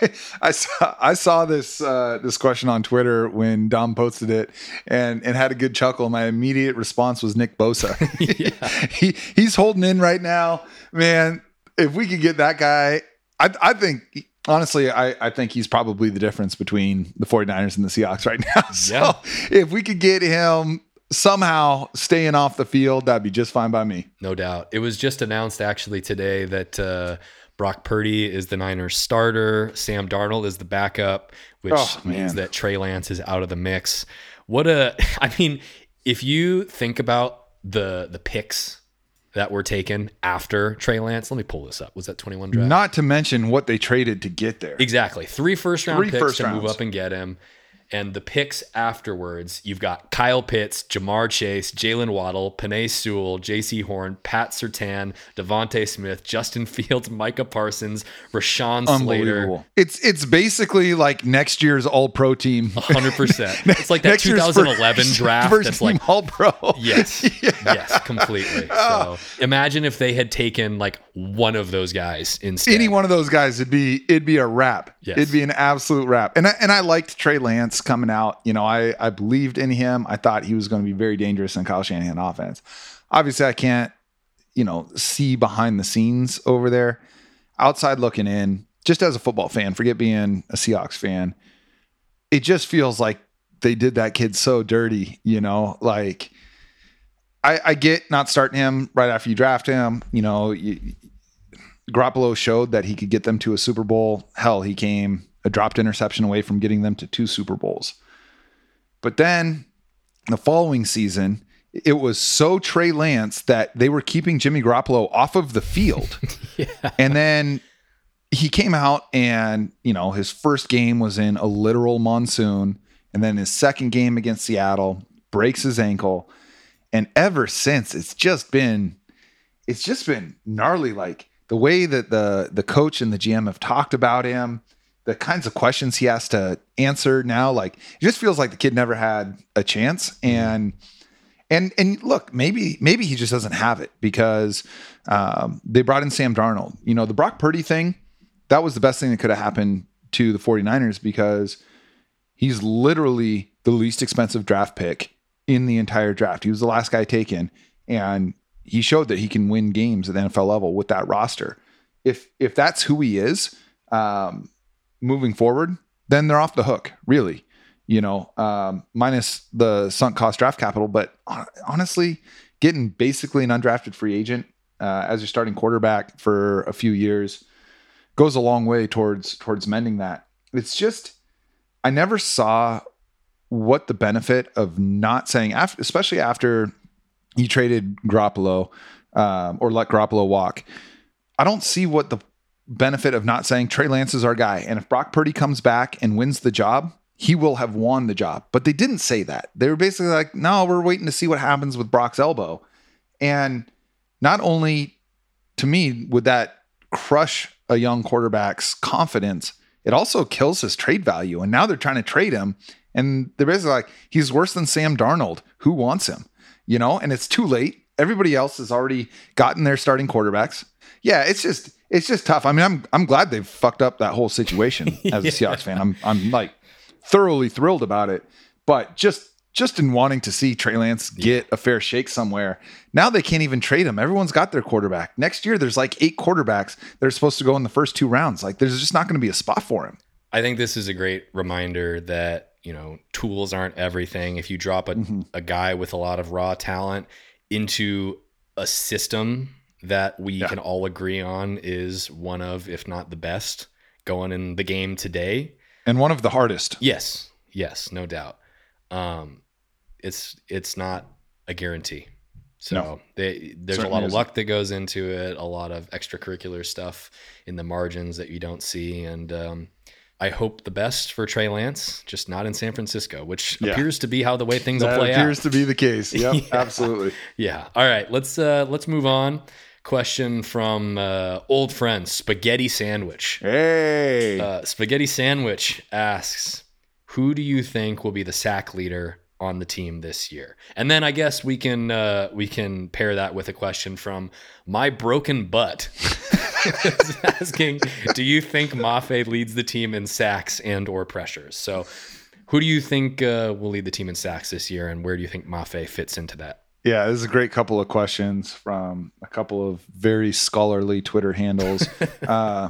I saw, I saw this, uh, this question on Twitter when Dom posted it and, and had a good chuckle. My immediate response was Nick Bosa. yeah. he, he's holding in right now, man. If we could get that guy, I, I think, honestly, I, I think he's probably the difference between the 49ers and the Seahawks right now. So yeah. if we could get him somehow staying off the field, that'd be just fine by me. No doubt. It was just announced actually today that uh, Brock Purdy is the Niners starter. Sam Darnold is the backup, which oh, means that Trey Lance is out of the mix. What a, I mean, if you think about the the picks that were taken after Trey Lance. Let me pull this up. Was that twenty-one draft? Not to mention what they traded to get there. Exactly. Three first round Three picks first to rounds. Move up and get him. And the picks afterwards, you've got Kyle Pitts, Jamar Chase, Jalen Waddle, Penei Sewell, J C Horn, Pat Surtain, Devontae Smith, Justin Fields, Micah Parsons, Rashawn Slater. It's it's basically like next year's All-Pro team. one hundred percent. It's like that twenty eleven first, draft. First that's like All-Pro. Yes. Yeah. Yes, completely. So imagine if they had taken like one of those guys instead. Any one of those guys, it'd be it'd be a wrap. Yes. It'd be an absolute wrap. And I, and I liked Trey Lance coming out. You know, I, I believed in him. I thought he was going to be very dangerous in Kyle Shanahan offense. Obviously, I can't, you know, see behind the scenes over there. Outside looking in, just as a football fan, forget being a Seahawks fan, it just feels like they did that kid so dirty, you know, like I, I get not starting him right after you draft him. You know, you, Garoppolo showed that he could get them to a Super Bowl. Hell, he came a dropped interception away from getting them to two Super Bowls. But then the following season, it was so Trey Lance that they were keeping Jimmy Garoppolo off of the field. Yeah. And then he came out and, you know, his first game was in a literal monsoon. And then his second game against Seattle, breaks his ankle. And ever since, it's just been, it's just been gnarly. Like the way that the, the coach and the G M have talked about him, the kinds of questions he has to answer now, like it just feels like the kid never had a chance. And, and, and look, maybe, maybe he just doesn't have it because um, they brought in Sam Darnold. You know, the Brock Purdy thing, that was the best thing that could have happened to the 49ers because he's literally the least expensive draft pick in the entire draft. He was the last guy taken and he showed that he can win games at the N F L level with that roster. If, if that's who he is, um, moving forward, then they're off the hook, really, you know, um, minus the sunk cost draft capital. But honestly, getting basically an undrafted free agent uh, as your starting quarterback for a few years goes a long way towards towards mending that. It's just, I never saw what the benefit of not saying, after, especially after you traded Garoppolo um, or let Garoppolo walk. I don't see what the benefit of not saying Trey Lance is our guy. And if Brock Purdy comes back and wins the job, he will have won the job. But they didn't say that. They were basically like, no, we're waiting to see what happens with Brock's elbow. And not only to me would that crush a young quarterback's confidence, it also kills his trade value. And now they're trying to trade him. And they're basically like, he's worse than Sam Darnold. Who wants him? You know, and it's too late. Everybody else has already gotten their starting quarterbacks. Yeah, it's just, it's just tough. I mean, I'm I'm glad they've fucked up that whole situation as a yeah. Seahawks fan. I'm I'm like thoroughly thrilled about it, but just just in wanting to see Trey Lance get yeah. a fair shake somewhere. Now they can't even trade him. Everyone's got their quarterback. Next year, there's like eight quarterbacks that are supposed to go in the first two rounds. Like, there's just not going to be a spot for him. I think this is a great reminder that, you know, tools aren't everything. If you drop a mm-hmm. a guy with a lot of raw talent into a system that we yeah. can all agree on is one of, if not the best, going in the game today. And one of the hardest. Yes. Yes, no doubt. Um, it's it's not a guarantee. So no. they, there's Certainly a lot of luck that goes into it, a lot of extracurricular stuff in the margins that you don't see. And um, I hope the best for Trey Lance, just not in San Francisco, which yeah. appears to be how the way things that will play out. That appears to be the case. Yep, yeah, absolutely. Yeah. All right, let's, uh, let's move on. Question from uh, old friend Spaghetti Sandwich. Hey, uh, Spaghetti Sandwich asks, "Who do you think will be the sack leader on the team this year?" And then I guess we can uh, we can pair that with a question from My Broken Butt, asking, "Do you think Mafe leads the team in sacks and or pressures?" So, who do you think uh, will lead the team in sacks this year, and where do you think Mafe fits into that? Yeah, this is a great couple of questions from a couple of very scholarly Twitter handles. uh,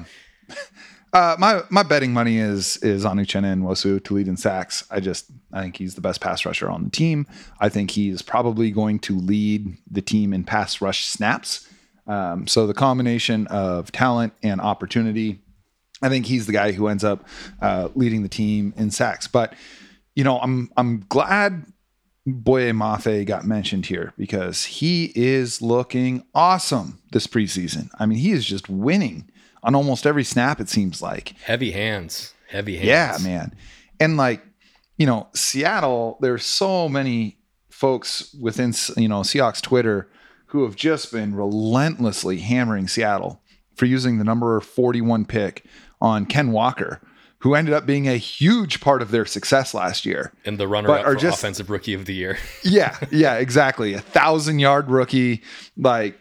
uh, my my betting money is is on Uchenna Nwosu to lead in sacks. I just I think he's the best pass rusher on the team. I think he is probably going to lead the team in pass rush snaps. Um, so the combination of talent and opportunity, I think he's the guy who ends up uh, leading the team in sacks. But you know, I'm I'm glad Boye Mafe got mentioned here because he is looking awesome this preseason. I mean, he is just winning on almost every snap, it seems like. Heavy hands. Heavy hands. Yeah, man. And like, you know, Seattle, there's so many folks within, you know, Seahawks Twitter who have just been relentlessly hammering Seattle for using the number forty-one pick on Ken Walker, who ended up being a huge part of their success last year. And the runner-up for just, Offensive Rookie of the Year. yeah, yeah, exactly. A thousand-yard rookie. Like,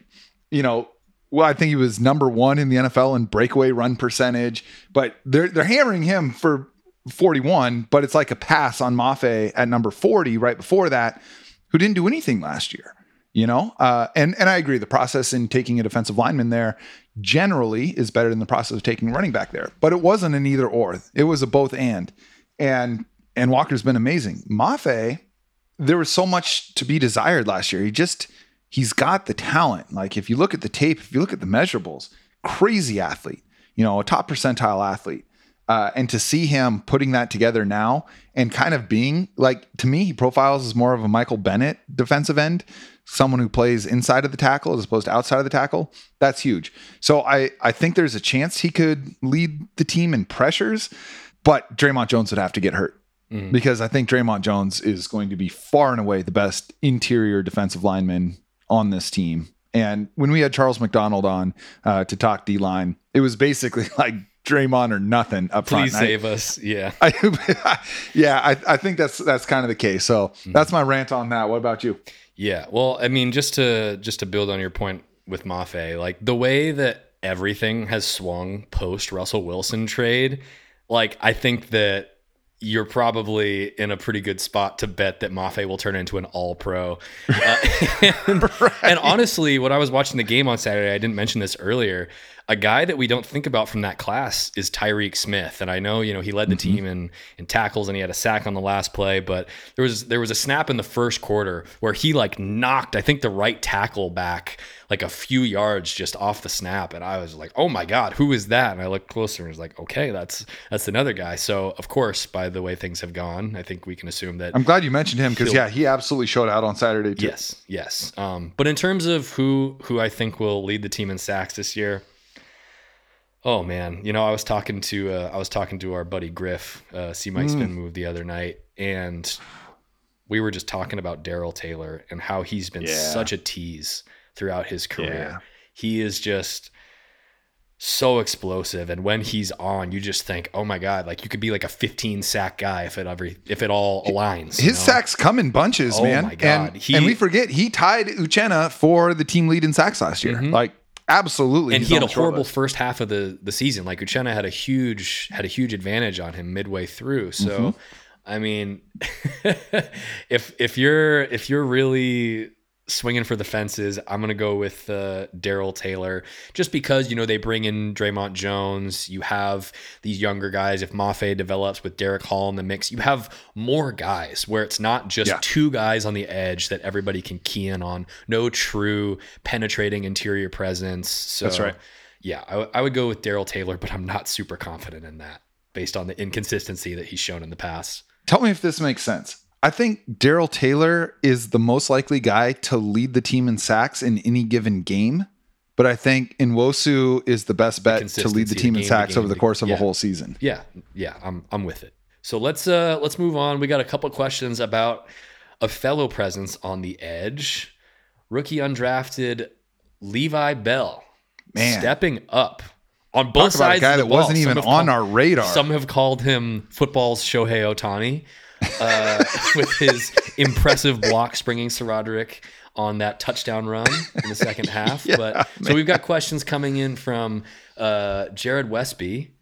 you know, well, I think he was number one in the N F L in breakaway run percentage. But they're they're hammering him for forty-one, but it's like a pass on Mafe at number forty right before that, who didn't do anything last year. You know, uh, and, and I agree, the process in taking a defensive lineman there generally is better than the process of taking a running back there. But it wasn't an either or. It was a both and. And and Walker's been amazing. Mafe, there was so much to be desired last year. He just, he's got the talent. Like, if you look at the tape, if you look at the measurables, crazy athlete, you know, a top percentile athlete. Uh, and to see him putting that together now and kind of being, like, to me, he profiles as more of a Michael Bennett defensive end, someone who plays inside of the tackle as opposed to outside of the tackle. That's huge. So I, I think there's a chance he could lead the team in pressures, but Draymond Jones would have to get hurt mm. because I think Draymond Jones is going to be far and away the best interior defensive lineman on this team. And when we had Charles McDonald on uh, to talk D-line, it was basically like, Draymond or nothing up front. Please save I, us. Yeah. I, yeah. I, I think that's, that's kind of the case. So mm-hmm. that's my rant on that. What about you? Yeah. Well, I mean, just to, just to build on your point with Mafe, like the way that everything has swung post Russell Wilson trade, like, I think that you're probably in a pretty good spot to bet that Mafe will turn into an all pro. Uh, and, right. and honestly, when I was watching the game on Saturday, I didn't mention this earlier, a guy that we don't think about from that class is Tariq Smith. And I know, you know, he led the mm-hmm. team in, in tackles and he had a sack on the last play, but there was, there was a snap in the first quarter where he like knocked, I think the right tackle back like a few yards just off the snap. And I was like, oh my God, who is that? And I looked closer and was like, okay, that's, that's another guy. So of course, by the way things have gone, I think we can assume that. I'm glad you mentioned him because yeah, he absolutely showed out on Saturday too. Yes. Yes. Um, but in terms of who, who I think will lead the team in sacks this year, oh man, you know, I was talking to uh, I was talking to our buddy Griff, uh, see Mike's mm. been moved the other night, and we were just talking about Darrell Taylor and how he's been yeah. such a tease throughout his career. Yeah. He is just so explosive, and when he's on, you just think, oh my God, like you could be like a fifteen sack guy if it every if it all aligns. His you know? sacks come in bunches, oh, man. My God. And, he, and we forget he tied Uchenna for the team lead in sacks last year, mm-hmm. like. Absolutely. And he had a horrible first half of the, the season. Like Uchenna had a huge had a huge advantage on him midway through. So mm-hmm. I mean if if you're if you're really swinging for the fences, I'm going to go with uh, Darrell Taylor just because, you know, they bring in Draymond Jones. You have these younger guys. If Mafe develops with Derek Hall in the mix, you have more guys where it's not just yeah. two guys on the edge that everybody can key in on. No true penetrating interior presence. So, that's right. Yeah, I, w- I would go with Darrell Taylor, but I'm not super confident in that based on the inconsistency that he's shown in the past. Tell me if this makes sense. I think Darrell Taylor is the most likely guy to lead the team in sacks in any given game, but I think Nwosu is the best bet the to lead the team in sacks over the course of yeah. a whole season. Yeah, yeah, I'm I'm with it. So let's uh, let's move on. We got a couple questions about a fellow presence on the edge, rookie undrafted Levi Bell, man, stepping up. On both sides of the ball. Talk about a guy that wasn't even on our radar. Some have called him football's Shohei Ohtani uh, with his impressive block springing Sir Roderick on that touchdown run in the second half. yeah, but So man. We've got questions coming in from uh, Jared Westby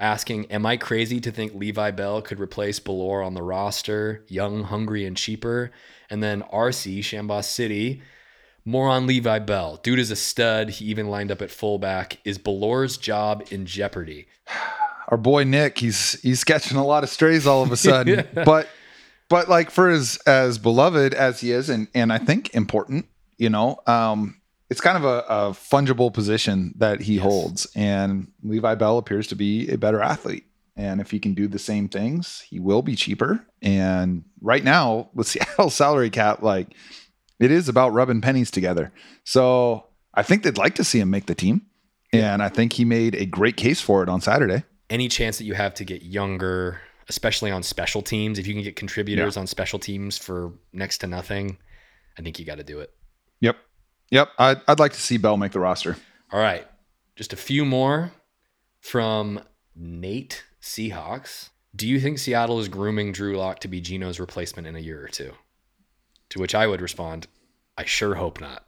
asking, am I crazy to think Levi Bell could replace Belor on the roster? Young, hungry, and cheaper. And then R C, Shambaugh City. More on Levi Bell. Dude is a stud. He even lined up at fullback. Is Belor's job in jeopardy? Our boy Nick, he's he's catching a lot of strays all of a sudden. yeah. But but like for as as beloved as he is, and and I think important, you know, um, it's kind of a, a fungible position that he yes. holds. And Levi Bell appears to be a better athlete. And if he can do the same things, he will be cheaper. And right now, with Seattle's salary cap, like it is about rubbing pennies together. So I think they'd like to see him make the team. And I think he made a great case for it on Saturday. Any chance that you have to get younger, especially on special teams. If you can get contributors yeah. on special teams for next to nothing, I think you got to do it. Yep. Yep. I'd, I'd like to see Bell make the roster. All right. Just a few more from Nate Seahawks. Do you think Seattle is grooming Drew Lock to be Geno's replacement in a year or two? To which I would respond, I sure hope not.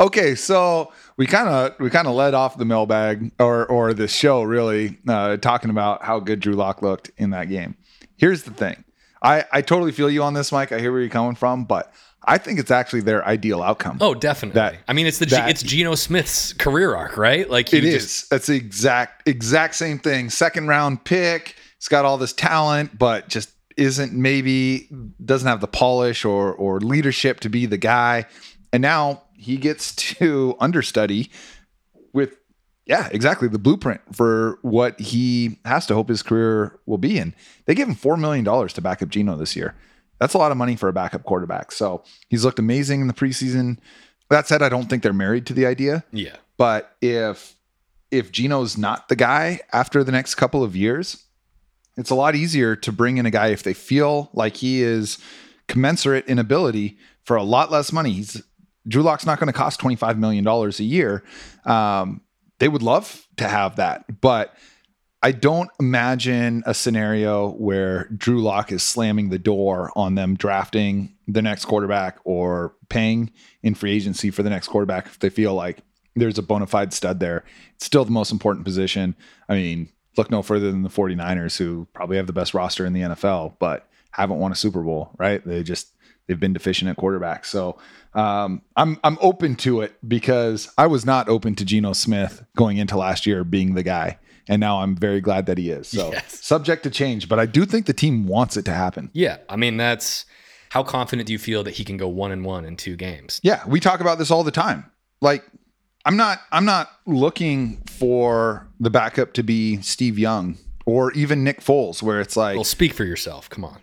Okay, so we kind of we kind of led off the mailbag or or the show really uh, talking about how good Drew Lock looked in that game. Here's the thing, I I totally feel you on this, Mike. I hear where you're coming from, but I think it's actually their ideal outcome. Oh, definitely. That, I mean, it's the that, it's Geno Smith's career arc, right? Like it just, is. That's the exact exact same thing. Second round pick. It's got all this talent, but just. Isn't maybe doesn't have the polish or or leadership to be the guy, and now he gets to understudy with yeah exactly the blueprint for what he has to hope his career will be. And they gave him four million dollars to back up Geno this year. That's a lot of money for a backup quarterback. So he's looked amazing in the preseason. That said, I don't think they're married to the idea. Yeah, but if if Geno's not the guy after the next couple of years. It's a lot easier to bring in a guy if they feel like he is commensurate in ability for a lot less money. He's, Drew Lock's not going to cost twenty-five million dollars a year. Um, they would love to have that, but I don't imagine a scenario where Drew Lock is slamming the door on them drafting the next quarterback or paying in free agency for the next quarterback if they feel like there's a bona fide stud there. It's still the most important position. I mean... Look no further than the 49ers, who probably have the best roster in the N F L, but haven't won a Super Bowl, right? They just, they've been deficient at quarterback. So um, I'm I'm open to it because I was not open to Geno Smith going into last year being the guy. And now I'm very glad that he is. So yes. Subject to change, but I do think the team wants it to happen. Yeah. I mean, that's how confident do you feel that he can go one and one in two games? Yeah. We talk about this all the time. Like, I'm not I'm not looking for the backup to be Steve Young or even Nick Foles, where it's like, well, speak for yourself. Come on.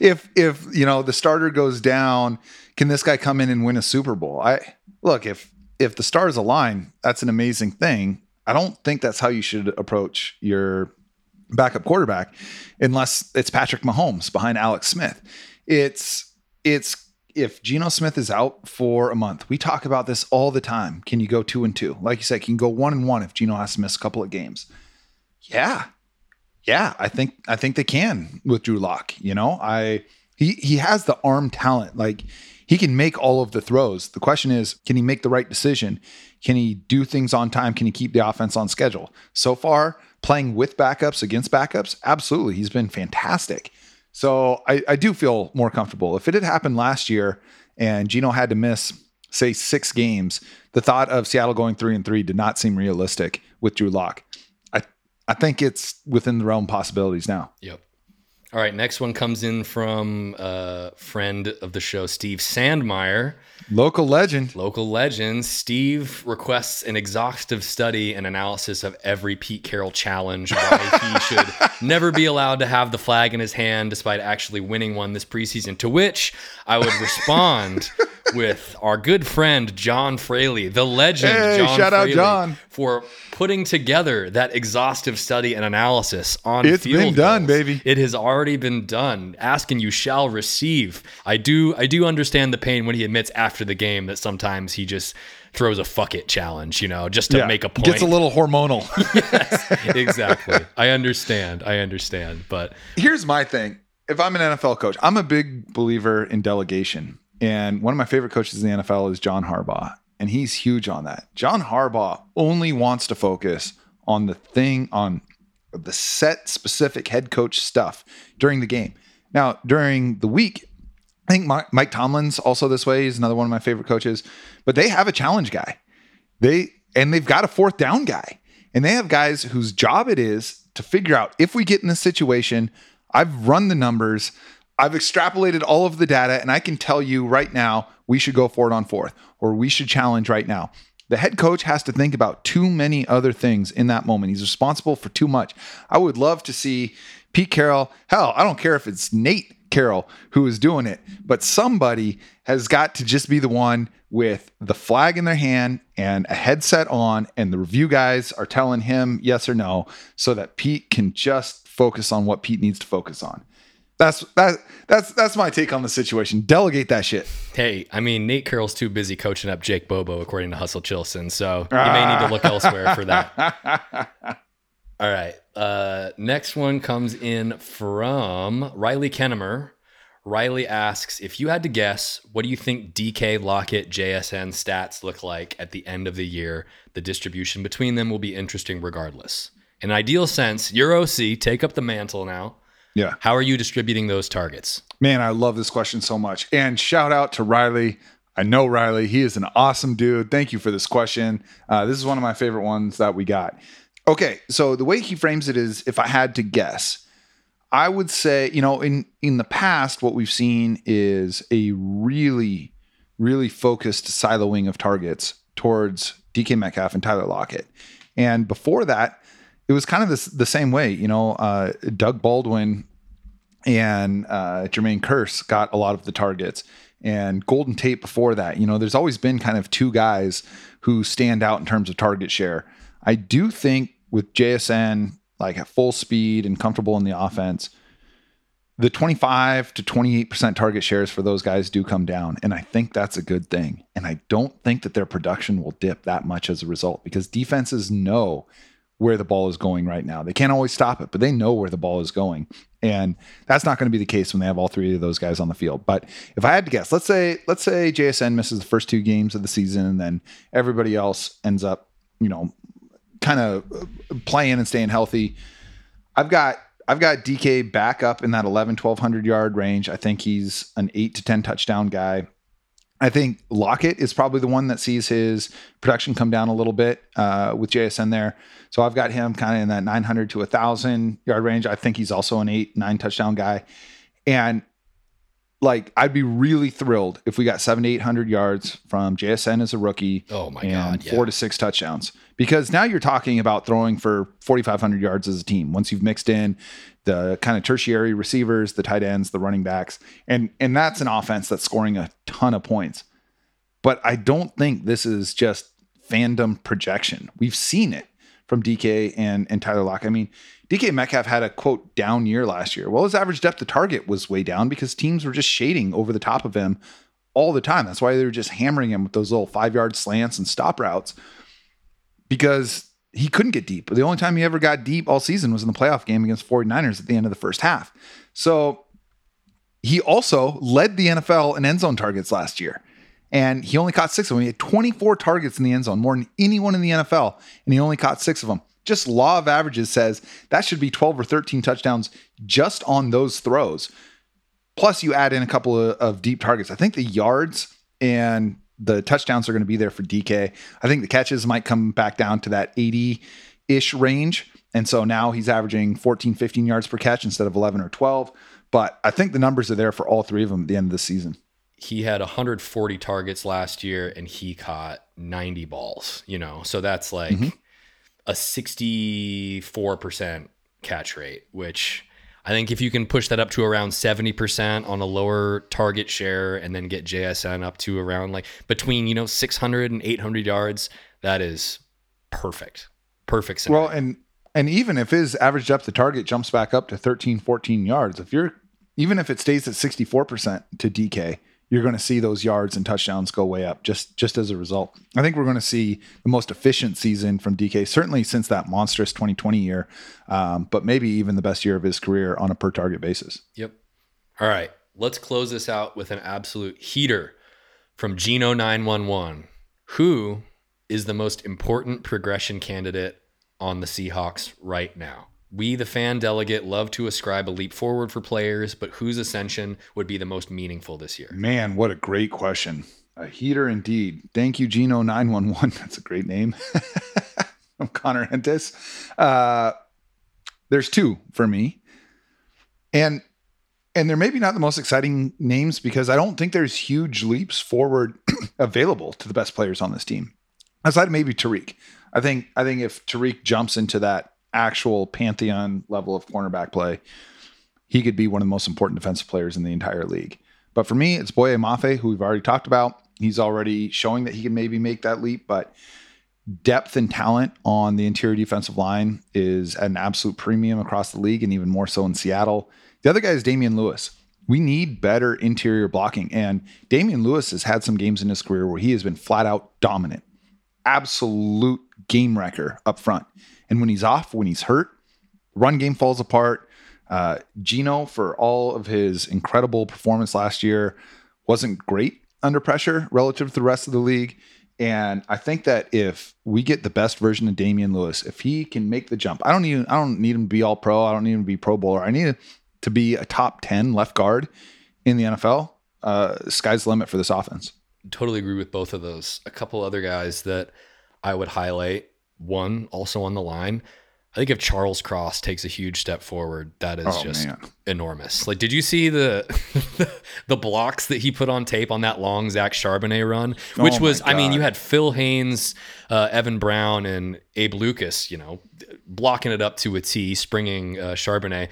if if you know the starter goes down, can this guy come in and win a Super Bowl? I look, if if the stars align, that's an amazing thing. I don't think that's how you should approach your backup quarterback unless it's Patrick Mahomes behind Alex Smith. It's it's If Geno Smith is out for a month, we talk about this all the time. Can you go two and two? Like you said, can you go one and one if Geno has to miss a couple of games? Yeah. Yeah. I think, I think they can with Drew Lock. You know, I, he, he has the arm talent. Like he can make all of the throws. The question is, can he make the right decision? Can he do things on time? Can he keep the offense on schedule? So far, playing with backups against backups, absolutely. He's been fantastic. So I, I do feel more comfortable. If it had happened last year and Geno had to miss, say, six games, the thought of Seattle going three and three did not seem realistic with Drew Lock. I I think it's within the realm of possibilities now. Yep. All right. Next one comes in from a friend of the show, Steve Sandmeyer. Local legend. Local legend. Steve requests an exhaustive study and analysis of every Pete Carroll challenge, why he should never be allowed to have the flag in his hand despite actually winning one this preseason, to which I would respond with our good friend, John Fraley, the legend, hey, John shout Fraley, out John. For putting together that exhaustive study and analysis on field goals. It's been done, baby. It has already been done. Ask and you shall receive. I do I do understand the pain when he admits after the game that sometimes he just throws a fuck it challenge, you know, just to yeah, make a point. Gets a little hormonal. Yes, exactly. I understand. I understand. But here's my thing. If I'm an N F L coach, I'm a big believer in delegation. And one of my favorite coaches in the N F L is John Harbaugh. And he's huge on that. John Harbaugh only wants to focus on the thing on the set specific head coach stuff during the game. Now, during the week, I think Mike, Mike Tomlin's also this way. He's another one of my favorite coaches, but they have a challenge guy. They and they've got a fourth down guy, and they have guys whose job it is to figure out if we get in this situation. I've run the numbers, I've extrapolated all of the data, and I can tell you right now we should go for it on fourth, or we should challenge right now. The head coach has to think about too many other things in that moment. He's responsible for too much. I would love to see Pete Carroll. Hell, I don't care if it's Nate Carroll who is doing it, but somebody has got to just be the one with the flag in their hand and a headset on, and the review guys are telling him yes or no, so that Pete can just focus on what Pete needs to focus on. That's that, that's that's my take on the situation. Delegate that shit. Hey, I mean, Nate Carroll's too busy coaching up Jake Bobo, according to Hustle Chilson, so you ah. may need to look elsewhere for that. All right. Uh, next one comes in from Riley Kennemer. Riley asks, if you had to guess, what do you think D K, Lockett, J S N stats look like at the end of the year? The distribution between them will be interesting regardless. In an ideal sense, you're O C, take up the mantle now. Yeah. How are you distributing those targets? Man, I love this question so much. And shout out to Riley. I know Riley. He is an awesome dude. Thank you for this question. Uh, this is one of my favorite ones that we got. Okay, so the way he frames it is, if I had to guess, I would say, you know, in, in the past, what we've seen is a really, really focused siloing of targets towards D K Metcalf and Tyler Lockett. And before that, it was kind of this, the same way, you know, uh, Doug Baldwin and uh, Jermaine Kearse got a lot of the targets, and Golden Tate before that. You know, there's always been kind of two guys who stand out in terms of target share. I do think with J S N, like at full speed and comfortable in the offense, the twenty-five to twenty-eight percent target shares for those guys do come down. And I think that's a good thing. And I don't think that their production will dip that much as a result, because defenses know where the ball is going right now. They can't always stop it, but they know where the ball is going. And that's not going to be the case when they have all three of those guys on the field. But if I had to guess, let's say, let's say J S N misses the first two games of the season, and then everybody else ends up, you know, kind of playing and staying healthy. I've got, I've got D K back up in that eleven, twelve hundred yard range. I think he's an eight to ten touchdown guy. I think Lockett is probably the one that sees his production come down a little bit uh, with J S N there. So I've got him kind of in that nine hundred to one thousand yard range. I think he's also an eight, nine touchdown guy. And like, I'd be really thrilled if we got seven to eight hundred yards from J S N as a rookie. Oh my and God, yeah. Four to six touchdowns, because now you're talking about throwing for forty-five hundred yards as a team. Once you've mixed in the kind of tertiary receivers, the tight ends, the running backs, and and that's an offense that's scoring a ton of points. But I don't think this is just fandom projection. We've seen it from D K and and Tyler Lockett. I mean, D K Metcalf had a, quote, down year last year. Well, his average depth of target was way down because teams were just shading over the top of him all the time. That's why they were just hammering him with those little five-yard slants and stop routes, because he couldn't get deep. The only time he ever got deep all season was in the playoff game against 49ers at the end of the first half. So he also led the N F L in end zone targets last year, and he only caught six of them. He had twenty-four targets in the end zone, more than anyone in the N F L, and he only caught six of them. Just law of averages says that should be twelve or thirteen touchdowns just on those throws. Plus you add in a couple of, of deep targets. I think the yards and the touchdowns are going to be there for D K. I think the catches might come back down to that eighty-ish range. And so now he's averaging fourteen, fifteen yards per catch instead of eleven or twelve. But I think the numbers are there for all three of them at the end of the season. He had one hundred forty targets last year and he caught ninety balls, you know? So that's like, mm-hmm. a sixty-four percent catch rate, which I think if you can push that up to around seventy percent on a lower target share and then get J S N up to around like between, you know, six hundred and eight hundred yards, that is perfect. Perfect scenario. Well, and, and even if his average depth of target jumps back up to thirteen, fourteen yards, if you're, even if it stays at sixty-four percent to D K, you're going to see those yards and touchdowns go way up just, just as a result. I think we're going to see the most efficient season from D K, certainly since that monstrous twenty twenty year, um, but maybe even the best year of his career on a per target basis. Yep. All right. Let's close this out with an absolute heater from Geno nine one one. Who is the most important progression candidate on the Seahawks right now? We, the fan delegate, love to ascribe a leap forward for players, but whose ascension would be the most meaningful this year? Man, what a great question. A heater indeed. Thank you, Geno nine one one. That's a great name. I'm Connor Hentis. Uh, there's two for me. And and they're maybe not the most exciting names because I don't think there's huge leaps forward available to the best players on this team. Outside of maybe Tariq. I think I think if Tariq jumps into that actual pantheon level of cornerback play, he could be one of the most important defensive players in the entire league. But for me, it's Boye Mafe, who we've already talked about. He's already showing that he can maybe make that leap, but depth and talent on the interior defensive line is at an absolute premium across the league, and even more so in Seattle. The other guy is Damian Lewis. We need better interior blocking, and Damian Lewis has had some games in his career where he has been flat out dominant, absolute game wrecker up front. And when he's off, when he's hurt, run game falls apart. Uh, Geno, for all of his incredible performance last year, wasn't great under pressure relative to the rest of the league. And I think that if we get the best version of Damian Lewis, if he can make the jump, I don't need, I don't need him to be all pro. I don't need him to be pro bowler. I need to be a top ten left guard in the N F L. Uh, sky's the limit for this offense. Totally agree with both of those. A couple other guys that I would highlight. One also on the line. I think if Charles Cross takes a huge step forward, that is oh, just man. enormous. Like, did you see the the blocks that he put on tape on that long Zach Charbonnet run? Which oh was, I mean, you had Phil Haynes, uh, Evan Brown, and Abe Lucas, you know, blocking it up to a T, springing uh, Charbonnet.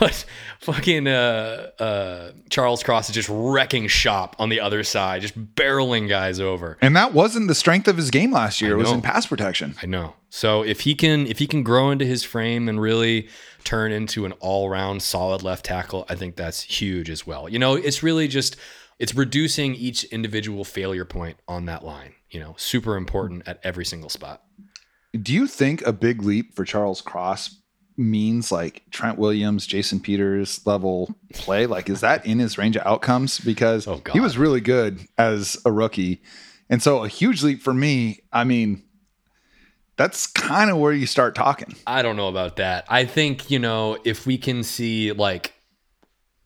But fucking uh, uh, Charles Cross is just wrecking shop on the other side, just barreling guys over. And that wasn't the strength of his game last year. It was in pass protection. I know. So if he can if he can grow into his frame and really turn into an all-round solid left tackle, I think that's huge as well. You know, it's really just it's reducing each individual failure point on that line, you know, super important at every single spot. Do you think a big leap for Charles Cross means like Trent Williams, Jason Peters level play? Like, is that in his range of outcomes? Because oh, God. He was really good as a rookie. And so a huge leap for me, I mean, that's kind of where you start talking. I don't know about that. I think, you know, if we can see, like,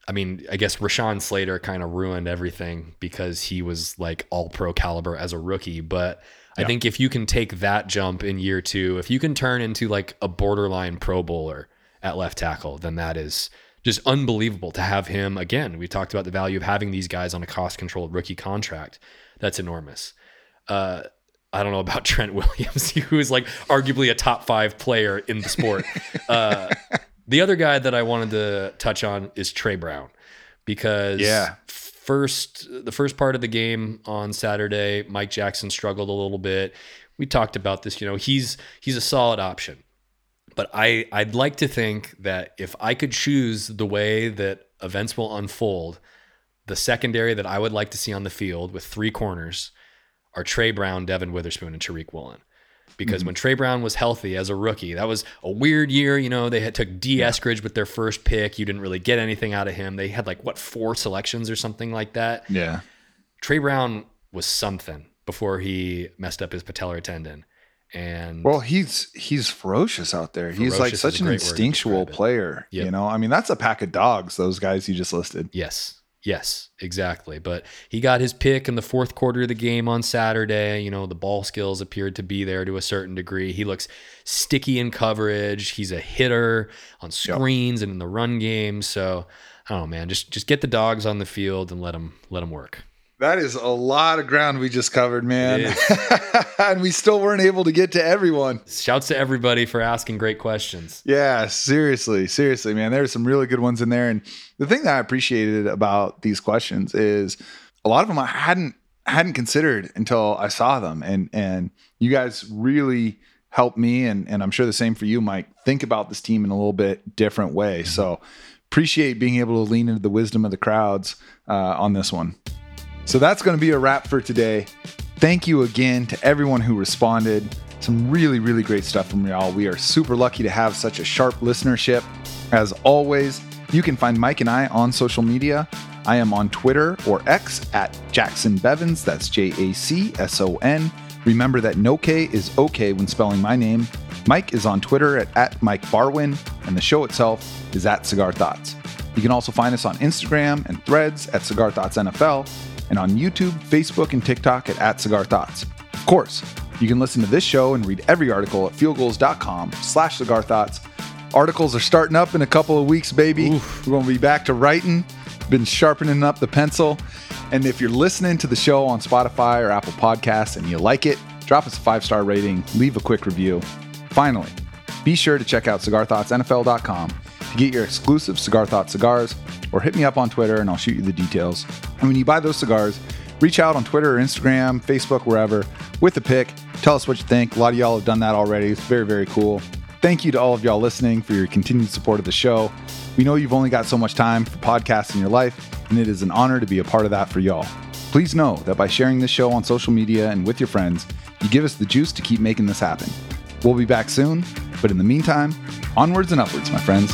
I mean, I guess Rashawn Slater kind of ruined everything because he was like all pro caliber as a rookie. But yeah. I think if you can take that jump in year two, if you can turn into like a borderline pro bowler at left tackle, then that is just unbelievable to have him. Again, we talked about the value of having these guys on a cost controlled rookie contract. That's enormous. Uh, I don't know about Trent Williams, who is like arguably a top five player in the sport. Uh, the other guy that I wanted to touch on is Trey Brown, because yeah. first the first part of the game on Saturday, Mike Jackson struggled a little bit. We talked about this. You know, he's he's a solid option, but I I'd like to think that if I could choose the way that events will unfold, the secondary that I would like to see on the field with three corners are Trey Brown, Devin Witherspoon, and Tariq Woolen. Because mm-hmm. when Trey Brown was healthy as a rookie, that was a weird year. You know, they had took D. Yeah. Eskridge with their first pick. You didn't really get anything out of him. They had like, what, four selections or something like that? Yeah. Trey Brown was something before he messed up his patellar tendon. And well, he's he's ferocious out there. Ferocious he's like such an instinctual player. Yep. You know, I mean, that's a pack of dogs, those guys you just listed. Yes. Yes, exactly. But he got his pick in the fourth quarter of the game on Saturday. You know, the ball skills appeared to be there to a certain degree. He looks sticky in coverage. He's a hitter on screens yep. and in the run game. So, I don't know, man, just just get the dogs on the field and let them let them work. That is a lot of ground we just covered, man. And we still weren't able to get to everyone. Shouts to everybody for asking great questions. Yeah, seriously, seriously, man. There are some really good ones in there. And the thing that I appreciated about these questions is a lot of them I hadn't hadn't considered until I saw them. And and you guys really helped me, and, and I'm sure the same for you, Mike, think about this team in a little bit different way. So appreciate being able to lean into the wisdom of the crowds uh, on this one. So that's going to be a wrap for today. Thank you again to everyone who responded. Some really, really great stuff from y'all. We are super lucky to have such a sharp listenership. As always, you can find Mike and I on social media. I am on Twitter or X at Jacson Bevins. That's J A C S O N. Remember that no K is okay when spelling my name. Mike is on Twitter at, at Mike Barwin, and the show itself is at Cigar Thoughts. You can also find us on Instagram and Threads at Cigar Thoughts N F L. And on YouTube, Facebook, and TikTok at, at Cigar Thoughts. Of course, you can listen to this show and read every article at fieldgoals.com slash Cigar Thoughts. Articles are starting up in a couple of weeks, baby. Oof. We're going to be back to writing. Been sharpening up the pencil. And if you're listening to the show on Spotify or Apple Podcasts and you like it, Drop us a five-star rating, leave a quick review. Finally, be sure to check out Cigar Thoughts N F L dot com to get your exclusive Cigar Thoughts cigars, or hit me up on Twitter and I'll shoot you the details. And when you buy those cigars, reach out on Twitter or Instagram, Facebook, wherever, with a pic. Tell us what you think. A lot of y'all have done that already. It's very, very cool. Thank you to all of y'all listening for your continued support of the show. We know you've only got so much time for podcasts in your life, and it is an honor to be a part of that for y'all. Please know that by sharing this show on social media and with your friends, you give us the juice to keep making this happen. We'll be back soon, but in the meantime, onwards and upwards, my friends.